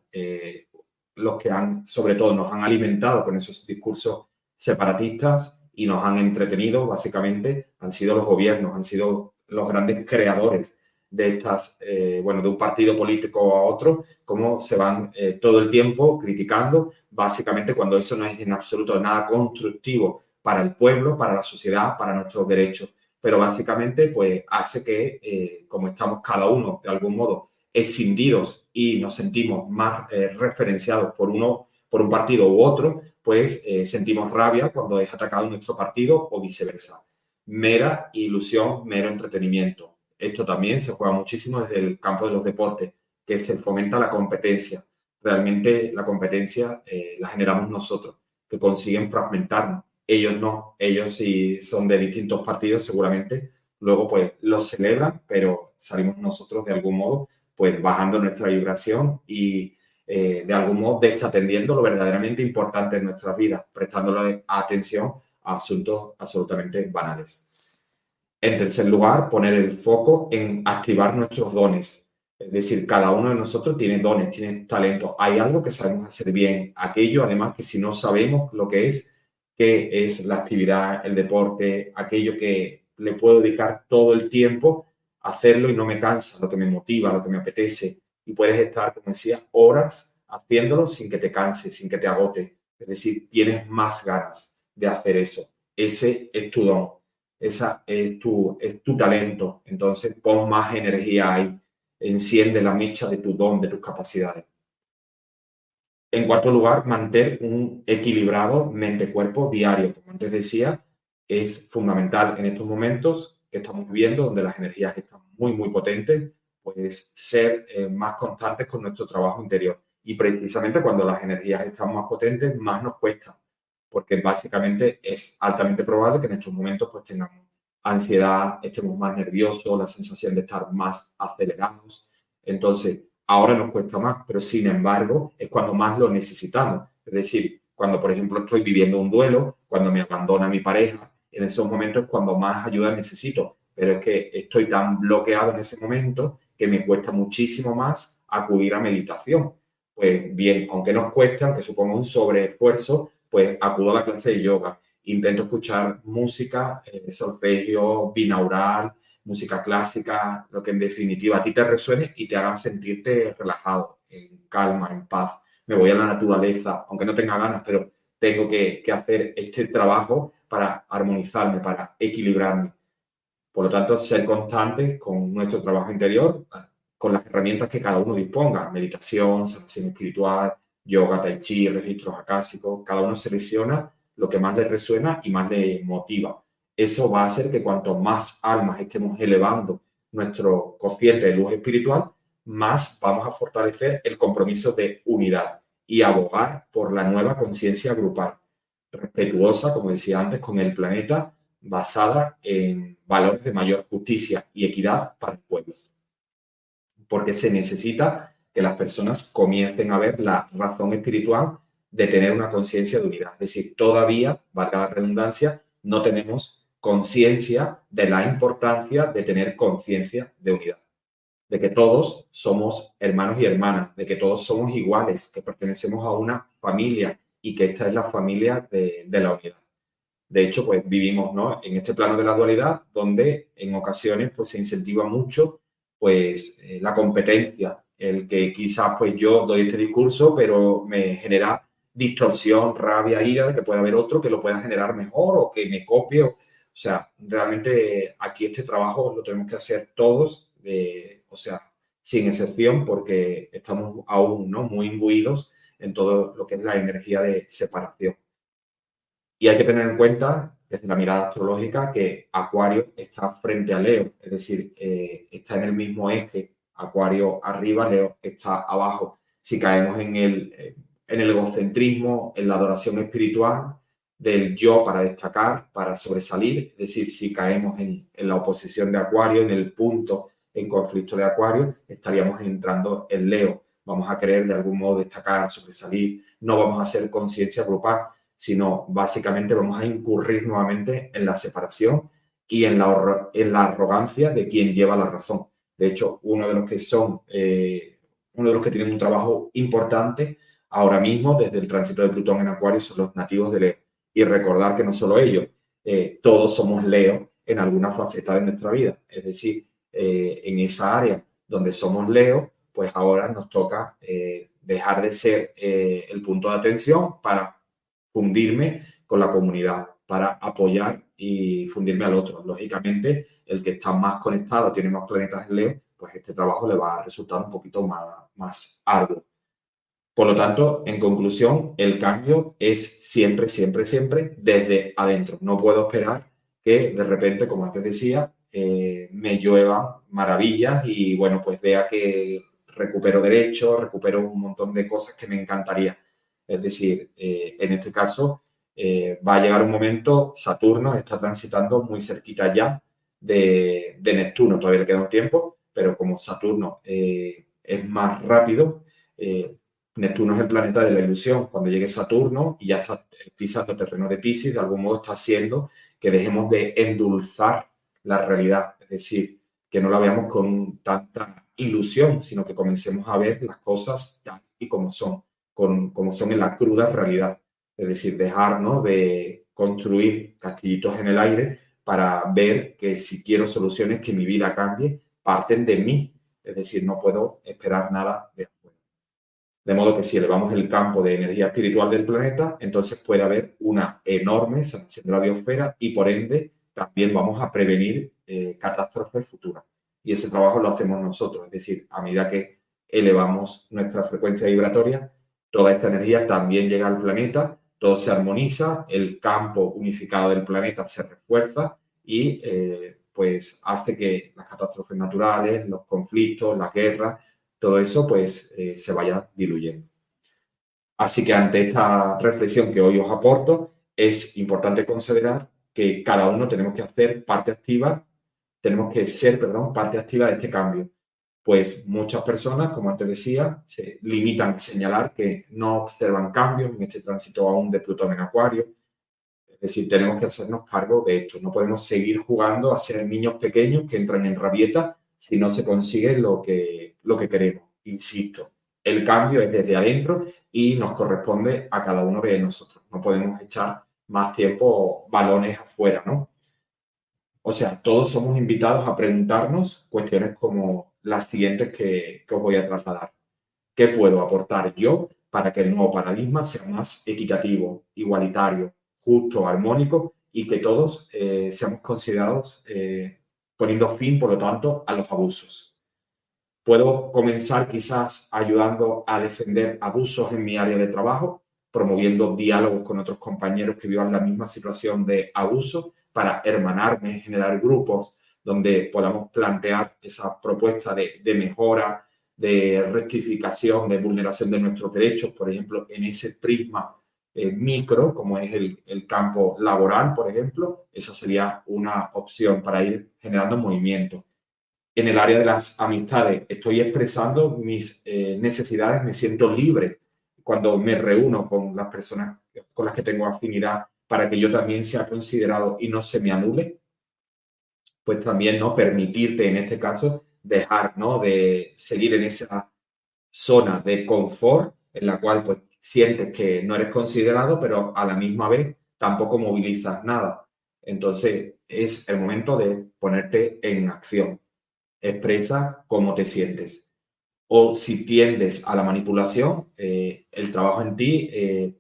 los que sobre todo nos han alimentado con esos discursos separatistas y nos han entretenido, básicamente, han sido los gobiernos, han sido los grandes creadores de estas, de un partido político a otro, cómo se van todo el tiempo criticando, básicamente cuando eso no es en absoluto nada constructivo para el pueblo, para la sociedad, para nuestros derechos. Pero básicamente pues hace que, como estamos cada uno de algún modo escindidos y nos sentimos más referenciados por un partido u otro, pues sentimos rabia cuando es atacado nuestro partido o viceversa. Mera ilusión, mero entretenimiento. Esto también se juega muchísimo desde el campo de los deportes, que se fomenta la competencia. Realmente la competencia la generamos nosotros, que consiguen fragmentarnos. Ellos no, ellos si son de distintos partidos seguramente luego pues los celebran, pero salimos nosotros de algún modo pues bajando nuestra vibración y de algún modo desatendiendo lo verdaderamente importante en nuestras vidas, prestándole atención a asuntos absolutamente banales. En tercer lugar, poner el foco en activar nuestros dones. Es decir, cada uno de nosotros tiene dones, tiene talentos. Hay algo que sabemos hacer bien. Aquello, además, que si no sabemos lo que es, la actividad, el deporte, aquello que le puedo dedicar todo el tiempo a hacerlo y no me cansa, lo que me motiva, lo que me apetece. Y puedes estar, como decía, horas haciéndolo sin que te canse, sin que te agote. Es decir, tienes más ganas de hacer eso. Ese es tu don, es tu talento. Entonces, pon más energía ahí. Enciende la mecha de tu don, de tus capacidades. En cuarto lugar, mantener un equilibrado mente-cuerpo diario. Como antes decía, es fundamental en estos momentos que estamos viviendo, donde las energías están muy, muy potentes, pues ser más constantes con nuestro trabajo interior. Y precisamente cuando las energías están más potentes, más nos cuesta, porque básicamente es altamente probable que en estos momentos pues tengamos ansiedad, estemos más nerviosos, la sensación de estar más acelerados. Entonces, ahora nos cuesta más, pero sin embargo, es cuando más lo necesitamos. Es decir, cuando, por ejemplo, estoy viviendo un duelo, cuando me abandona mi pareja, en esos momentos es cuando más ayuda necesito. Pero es que estoy tan bloqueado en ese momento que me cuesta muchísimo más acudir a meditación. Pues bien, aunque nos cueste, aunque suponga un sobreesfuerzo, pues acudo a la clase de yoga. Intento escuchar música, solfegio, binaural, música clásica, lo que en definitiva a ti te resuene y te haga sentirte relajado, en calma, en paz. Me voy a la naturaleza, aunque no tenga ganas, pero tengo que hacer este trabajo para armonizarme, para equilibrarme. Por lo tanto, ser constantes con nuestro trabajo interior, con las herramientas que cada uno disponga, meditación, sanación espiritual, yoga, tai chi, registros acásicos. Cada uno selecciona lo que más le resuena y más le motiva. Eso va a hacer que cuanto más almas estemos elevando nuestro cociente de luz espiritual, más vamos a fortalecer el compromiso de unidad y abogar por la nueva conciencia grupal, respetuosa, como decía antes, con el planeta, basada en valores de mayor justicia y equidad para el pueblo. Porque se necesita que las personas comiencen a ver la razón espiritual de tener una conciencia de unidad. Es decir, todavía, valga la redundancia, no tenemos conciencia de la importancia de tener conciencia de unidad. De que todos somos hermanos y hermanas, de que todos somos iguales, que pertenecemos a una familia y que esta es la familia de la unidad. De hecho, pues vivimos, ¿no?, en este plano de la dualidad, donde en ocasiones pues se incentiva mucho pues la competencia, el que quizás pues yo doy este discurso, pero me genera distorsión, rabia, ira, de que pueda haber otro que lo pueda generar mejor o que me copie. O sea, realmente aquí este trabajo lo tenemos que hacer todos, o sea, sin excepción, porque estamos aún, ¿no?, muy imbuidos en todo lo que es la energía de separación. Y hay que tener en cuenta, desde la mirada astrológica, que Acuario está frente a Leo, es decir, está en el mismo eje. Acuario arriba, Leo está abajo. Si caemos en el egocentrismo, en la adoración espiritual, del yo para destacar, para sobresalir, es decir, si caemos en la oposición de Acuario, en el punto en conflicto de Acuario, estaríamos entrando en Leo. Vamos a querer de algún modo destacar, sobresalir, no vamos a hacer conciencia grupal, sino básicamente vamos a incurrir nuevamente en la separación y en la arrogancia de quien lleva la razón. De hecho, uno de los que tienen un trabajo importante ahora mismo desde el tránsito de Plutón en Acuario son los nativos de Leo. Y recordar que no solo ellos, todos somos Leo en alguna faceta de nuestra vida. Es decir, en esa área donde somos Leo, pues ahora nos toca dejar de ser el punto de atención para fundirme con la comunidad, para apoyar y fundirme al otro. Lógicamente, el que está más conectado, tiene más planetas en Leo, pues este trabajo le va a resultar un poquito más arduo. Por lo tanto, en conclusión, el cambio es siempre, siempre, siempre desde adentro. No puedo esperar que de repente, como antes decía, me lluevan maravillas y, bueno, pues vea que recupero derechos, recupero un montón de cosas que me encantaría. Es decir, en este caso, va a llegar un momento, Saturno está transitando muy cerquita ya de Neptuno, todavía le queda un tiempo, pero como Saturno es más rápido, Neptuno es el planeta de la ilusión. Cuando llegue Saturno y ya está pisando el terreno de Pisces, de algún modo está haciendo que dejemos de endulzar la realidad, es decir, que no la veamos con tanta ilusión, sino que comencemos a ver las cosas tal y como son, como son en la cruda realidad. Es decir, dejarnos de construir castillitos en el aire para ver que si quiero soluciones que mi vida cambie, parten de mí. Es decir, no puedo esperar nada de afuera. De modo que si elevamos el campo de energía espiritual del planeta, entonces puede haber una enorme sanación de la biosfera y por ende también vamos a prevenir catástrofes futuras. Y ese trabajo lo hacemos nosotros. Es decir, a medida que elevamos nuestra frecuencia vibratoria, toda esta energía también llega al planeta, todo se armoniza, el campo unificado del planeta se refuerza y pues hace que las catástrofes naturales, los conflictos, las guerras, todo eso pues se vaya diluyendo. Así que ante esta reflexión que hoy os aporto, es importante considerar que cada uno tenemos que hacer parte activa, parte activa de este cambio. Pues muchas personas, como antes decía, se limitan a señalar que no observan cambios en este tránsito aún de Plutón en Acuario. Es decir, tenemos que hacernos cargo de esto. No podemos seguir jugando a ser niños pequeños que entran en rabieta si no se consigue lo que queremos. Insisto, el cambio es desde adentro y nos corresponde a cada uno de nosotros. No podemos echar más tiempo balones afuera, ¿no? O sea, todos somos invitados a preguntarnos cuestiones como las siguientes que os voy a trasladar. ¿Qué puedo aportar yo para que el nuevo paradigma sea más equitativo, igualitario, justo, armónico y que todos seamos considerados poniendo fin, por lo tanto, a los abusos? ¿Puedo comenzar quizás ayudando a defender abusos en mi área de trabajo, promoviendo diálogos con otros compañeros que vivan la misma situación de abuso para hermanarme, generar grupos donde podamos plantear esa propuesta de mejora, de rectificación, de vulneración de nuestros derechos, por ejemplo, en ese prisma micro, como es el campo laboral, por ejemplo? Esa sería una opción para ir generando movimiento. En el área de las amistades, estoy expresando mis necesidades, me siento libre cuando me reúno con las personas con las que tengo afinidad para que yo también sea considerado y no se me anule. Pues también, ¿no?, permitirte, en este caso, dejar, ¿no?, de seguir en esa zona de confort en la cual pues sientes que no eres considerado, pero a la misma vez tampoco movilizas nada. Entonces, es el momento de ponerte en acción. Expresa cómo te sientes. O si tiendes a la manipulación, el trabajo en ti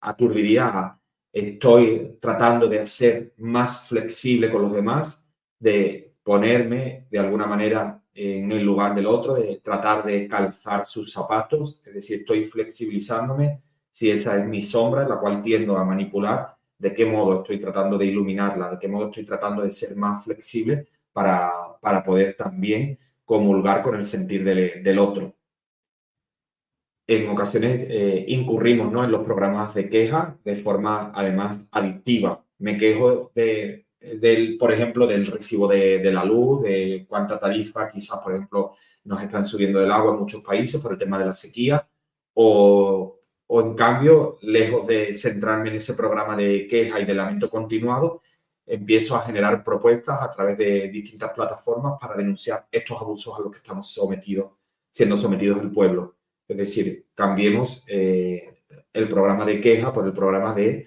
aturdiría a estoy tratando de hacer más flexible con los demás, de ponerme de alguna manera en el lugar del otro, de tratar de calzar sus zapatos, es decir, estoy flexibilizándome. Si esa es mi sombra, en la cual tiendo a manipular, ¿de qué modo estoy tratando de iluminarla? ¿De qué modo estoy tratando de ser más flexible para poder también comulgar con el sentir del otro? En ocasiones incurrimos, ¿no?, en los programas de queja de forma, además, adictiva. Me quejo por ejemplo, del recibo de la luz, de cuánta tarifa quizás, por ejemplo, nos están subiendo del agua en muchos países por el tema de la sequía, o en cambio, lejos de centrarme en ese programa de queja y de lamento continuado, empiezo a generar propuestas a través de distintas plataformas para denunciar estos abusos a los que estamos siendo sometidos el pueblo. Es decir, cambiemos el programa de queja por el programa de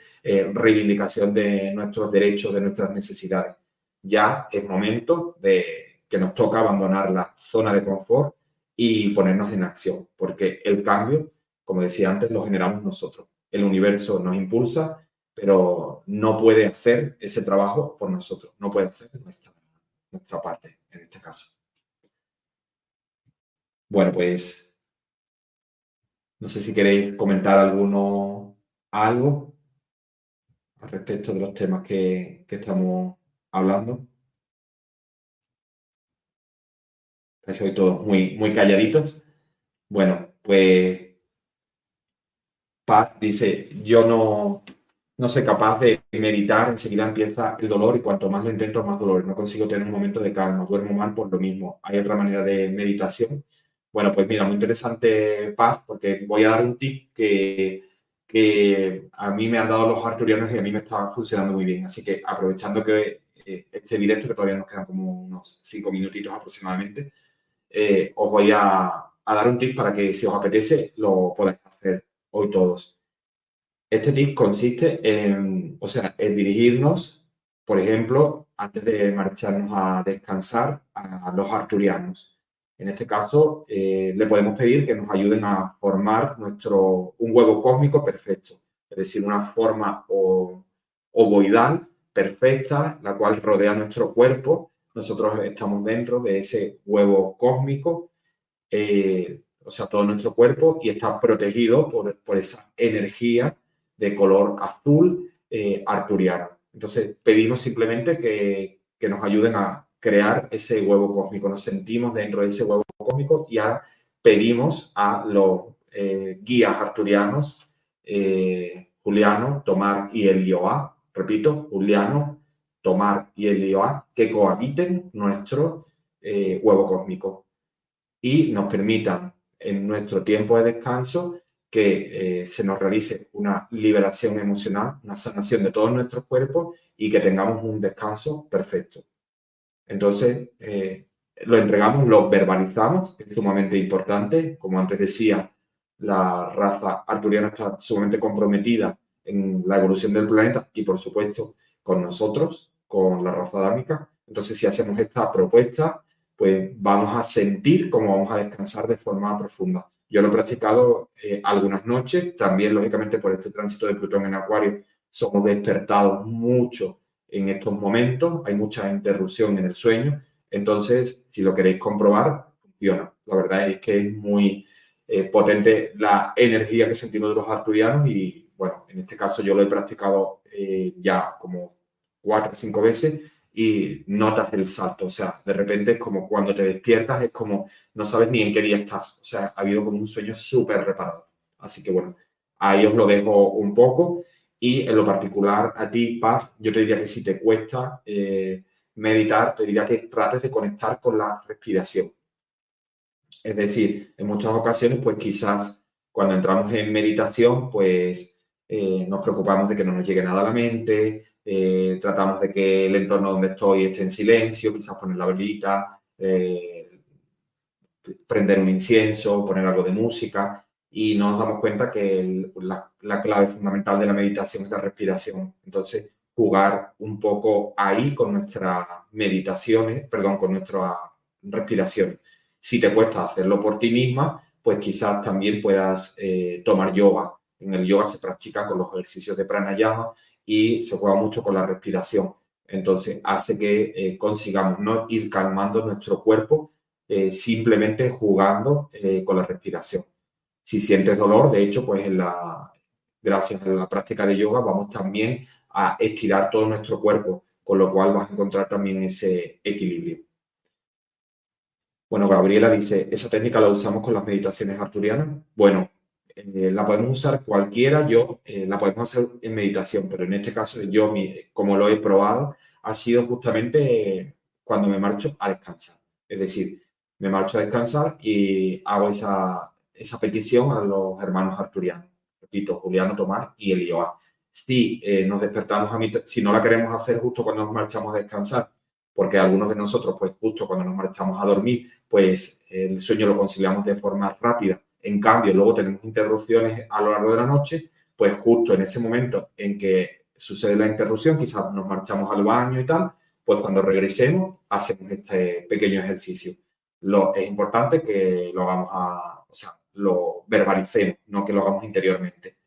reivindicación de nuestros derechos, de nuestras necesidades. Ya es momento de que nos toca abandonar la zona de confort y ponernos en acción, porque el cambio, como decía antes, lo generamos nosotros. El universo nos impulsa, pero no puede hacer ese trabajo por nosotros, no puede hacer nuestra parte en este caso. Bueno, pues no sé si queréis comentar algo al respecto de los temas que estamos hablando. Estáis hoy todos muy, muy calladitos. Bueno, pues Paz dice, yo no soy capaz de meditar, enseguida empieza el dolor y cuanto más lo intento, más dolor. No consigo tener un momento de calma, duermo mal por lo mismo. ¿Hay otra manera de meditación? Bueno, pues mira, muy interesante, Paz, porque voy a dar un tip que a mí me han dado los arcturianos y a mí me está funcionando muy bien. Así que aprovechando que este directo, que todavía nos quedan como unos 5 minutitos aproximadamente, os voy a dar un tip para que, si os apetece, lo podáis hacer hoy todos. Este tip consiste en, en dirigirnos, por ejemplo, antes de marcharnos a descansar, a los arcturianos. En este caso, le podemos pedir que nos ayuden a formar un huevo cósmico perfecto, es decir, una forma ovoidal perfecta, la cual rodea nuestro cuerpo. Nosotros estamos dentro de ese huevo cósmico, todo nuestro cuerpo, y está protegido por esa energía de color azul arcturiana. Entonces, pedimos simplemente que nos ayuden a crear ese huevo cósmico. Nos sentimos dentro de ese huevo cósmico y ahora pedimos a los guías arcturianos, Juliano, Tomar y Elioa, repito, Juliano, Tomar y Elioa, que cohabiten nuestro huevo cósmico y nos permitan, en nuestro tiempo de descanso, que se nos realice una liberación emocional, una sanación de todos nuestros cuerpos y que tengamos un descanso perfecto. Entonces, lo entregamos, lo verbalizamos, que es sumamente importante. Como antes decía, la raza arcturiana está sumamente comprometida en la evolución del planeta y, por supuesto, con nosotros, con la raza adámica. Entonces, si hacemos esta propuesta, pues vamos a sentir cómo vamos a descansar de forma profunda. Yo lo he practicado algunas noches, también lógicamente por este tránsito de Plutón en Acuario somos despertados mucho en estos momentos, hay mucha interrupción en el sueño, entonces si lo queréis comprobar, funciona. La verdad es que es muy potente la energía que sentimos de los arcturianos y bueno, en este caso yo lo he practicado ya como 4 o 5 veces y notas el salto, de repente es como cuando te despiertas, es como no sabes ni en qué día estás, ha habido como un sueño súper reparado. Así que bueno, ahí os lo dejo un poco y en lo particular a ti, Paz, yo te diría que si te cuesta meditar, te diría que trates de conectar con la respiración. Es decir, en muchas ocasiones, pues quizás cuando entramos en meditación, pues nos preocupamos de que no nos llegue nada a la mente, tratamos de que el entorno donde estoy esté en silencio, quizás poner la velita, prender un incienso, poner algo de música y nos damos cuenta que la clave fundamental de la meditación es la respiración. Entonces, jugar un poco ahí con nuestras meditaciones, perdón, con nuestra respiración. Si te cuesta hacerlo por ti misma, pues quizás también puedas tomar yoga. En el yoga se practica con los ejercicios de pranayama y se juega mucho con la respiración. Entonces, hace que consigamos no ir calmando nuestro cuerpo simplemente jugando con la respiración. Si sientes dolor, de hecho, pues gracias a la práctica de yoga vamos también a estirar todo nuestro cuerpo, con lo cual vas a encontrar también ese equilibrio. Bueno, Gabriela dice, ¿esa técnica la usamos con las meditaciones arcturianas? Bueno, la podemos usar cualquiera, la podemos hacer en meditación, pero en este caso yo, como lo he probado, ha sido justamente cuando me marcho a descansar. Es decir, me marcho a descansar y hago esa petición a los hermanos arcturianos, repito, Juliano, Tomás y Elioa. Si nos despertamos si no la queremos hacer justo cuando nos marchamos a descansar, porque algunos de nosotros, pues justo cuando nos marchamos a dormir, pues el sueño lo conciliamos de forma rápida. En cambio, luego tenemos interrupciones a lo largo de la noche, pues justo en ese momento en que sucede la interrupción, quizás nos marchamos al baño y tal, pues cuando regresemos hacemos este pequeño ejercicio. Es importante que lo hagamos, lo verbalicemos, no que lo hagamos interiormente.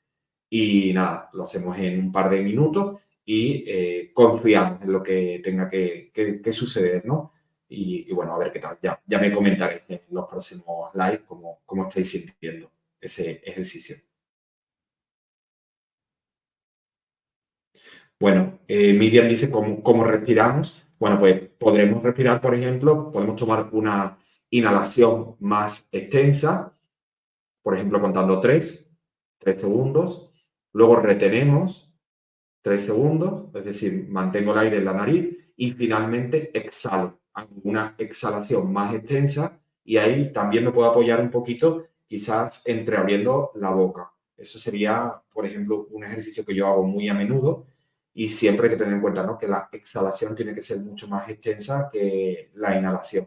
Y nada, lo hacemos en un par de minutos y confiamos en lo que tenga que suceder, ¿no? Y bueno, a ver qué tal. Ya me comentaréis en los próximos lives cómo estáis sintiendo ese ejercicio. Bueno, Miriam dice cómo respiramos. Bueno, pues podremos respirar, por ejemplo, podemos tomar una inhalación más extensa, por ejemplo, contando 3 segundos. Luego retenemos 3 segundos, es decir, mantengo el aire en la nariz y finalmente exhalo. Una exhalación más extensa y ahí también me puedo apoyar un poquito, quizás entreabriendo la boca. Eso sería, por ejemplo, un ejercicio que yo hago muy a menudo y siempre hay que tener en cuenta, ¿no?, que la exhalación tiene que ser mucho más extensa que la inhalación.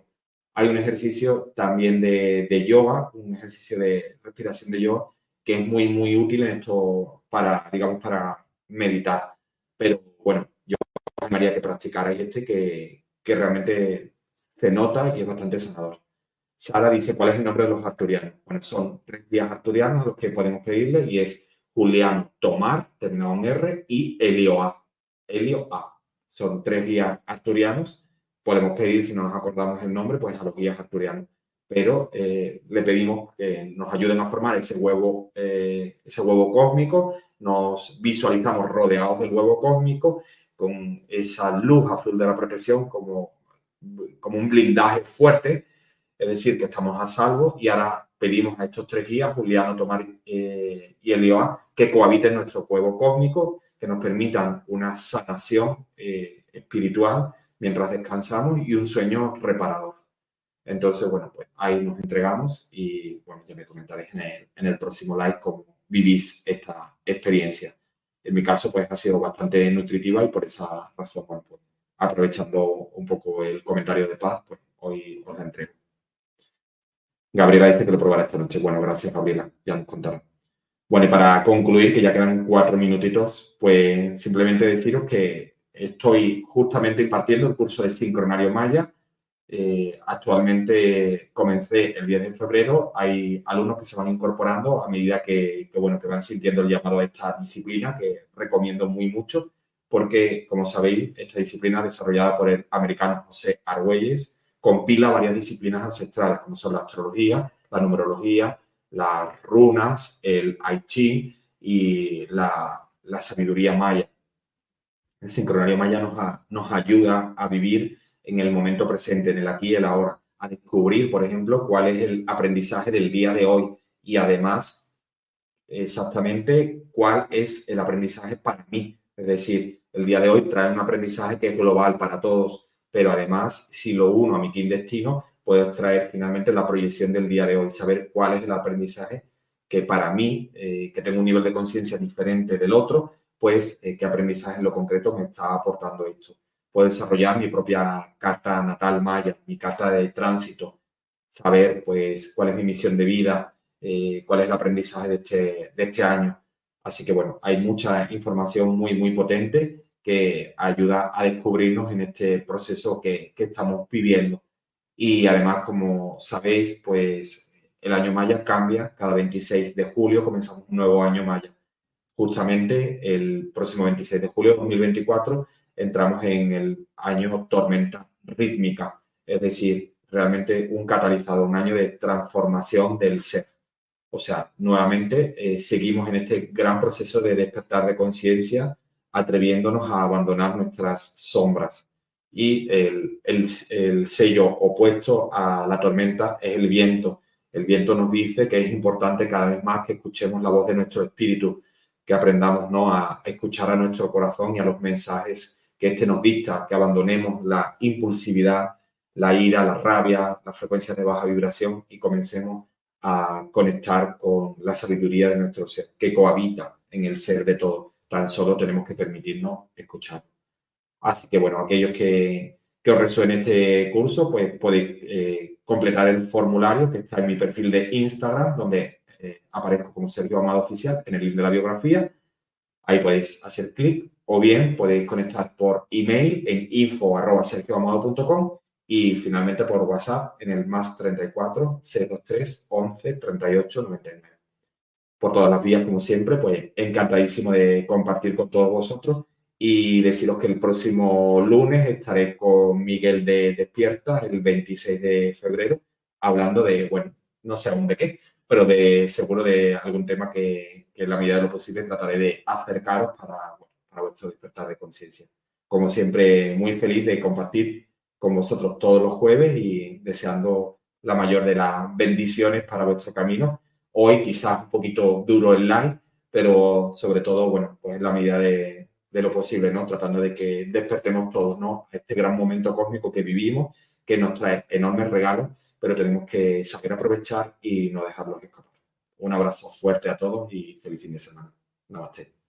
Hay un ejercicio también de yoga, un ejercicio de respiración de yoga, que es muy, muy útil en esto para, digamos, para meditar. Pero bueno, yo animaría que practicarais que realmente se nota y es bastante sanador. Sara dice, ¿cuál es el nombre de los arcturianos? Bueno, son 3 días arcturianos los que podemos pedirle y es Juliano, Tomar, terminado en R, y Elioa. Elioa. Son 3 guías arcturianos. Podemos pedir, si no nos acordamos el nombre, pues a los guías arcturianos. Pero le pedimos que nos ayuden a formar ese huevo cósmico. Nos visualizamos rodeados del huevo cósmico con esa luz azul de la protección como un blindaje fuerte. Es decir, que estamos a salvo y ahora pedimos a estos 3 guías, Juliano, Tomar y Elioa, que cohabiten nuestro huevo cósmico, que nos permitan una sanación espiritual mientras descansamos y un sueño reparador. Entonces, bueno, pues ahí nos entregamos y, bueno, ya me comentaréis en el próximo live cómo vivís esta experiencia. En mi caso, pues ha sido bastante nutritiva y por esa razón, bueno, pues aprovechando un poco el comentario de Paz, pues hoy os la entrego. Gabriela dice que lo probará esta noche. Bueno, gracias, Gabriela, ya nos contará. Bueno, y para concluir, que ya quedan 4 minutitos, pues simplemente deciros que estoy justamente impartiendo el curso de sincronario maya. Actualmente comencé el 10 de febrero. Hay alumnos que se van incorporando a medida que van sintiendo el llamado a esta disciplina, que recomiendo muy mucho porque, como sabéis, esta disciplina desarrollada por el americano José Argüelles compila varias disciplinas ancestrales, como son la astrología, la numerología, las runas, el I Ching y la sabiduría maya. El sincronario maya nos ayuda a vivir en el momento presente, en el aquí y el ahora, a descubrir, por ejemplo, cuál es el aprendizaje del día de hoy y, además, exactamente cuál es el aprendizaje para mí. Es decir, el día de hoy trae un aprendizaje que es global para todos, pero, además, si lo uno a mi kin destino, puedo extraer finalmente la proyección del día de hoy, saber cuál es el aprendizaje que para mí, que tengo un nivel de conciencia diferente del otro, pues qué aprendizaje en lo concreto me está aportando esto. Puedo desarrollar mi propia carta natal maya, mi carta de tránsito, saber pues cuál es mi misión de vida, cuál es el aprendizaje de este año. Así que bueno, hay mucha información muy, muy potente que ayuda a descubrirnos en este proceso que estamos viviendo. Y además, como sabéis, pues el año maya cambia. Cada 26 de julio comenzamos un nuevo año maya. Justamente el próximo 26 de julio de 2024 entramos en el año tormenta rítmica, es decir, realmente un catalizador, un año de transformación del ser. O sea, nuevamente seguimos en este gran proceso de despertar de conciencia, atreviéndonos a abandonar nuestras sombras. Y el sello opuesto a la tormenta es el viento. El viento nos dice que es importante cada vez más que escuchemos la voz de nuestro espíritu, que aprendamos, ¿no?, a escuchar a nuestro corazón y a los mensajes que éste nos dicta, que abandonemos la impulsividad, la ira, la rabia, las frecuencias de baja vibración y comencemos a conectar con la sabiduría de nuestro ser, que cohabita en el ser de todo. Tan solo tenemos que permitirnos escuchar. Así que, bueno, aquellos que os resuene este curso, pues podéis completar el formulario que está en mi perfil de Instagram, donde aparezco como Sergio Amado Oficial en el link de la biografía. Ahí podéis hacer clic o bien podéis conectar por email en info@sergioamado.com y finalmente por WhatsApp en el +34 623 11 38 99. Por todas las vías, como siempre, pues encantadísimo de compartir con todos vosotros y deciros que el próximo lunes estaré con Miguel de Despierta el 26 de febrero hablando de, bueno, no sé aún de qué, pero seguro de algún tema que en la medida de lo posible trataré de acercaros para vuestro despertar de conciencia. Como siempre, muy feliz de compartir con vosotros todos los jueves y deseando la mayor de las bendiciones para vuestro camino. Hoy quizás un poquito duro el live, pero sobre todo, bueno, pues en la medida de lo posible, ¿no?, tratando de que despertemos todos, ¿no?, este gran momento cósmico que vivimos, que nos trae enormes regalos, pero tenemos que saber aprovechar y no dejarlos escapar. Un abrazo fuerte a todos y feliz fin de semana. Namaste.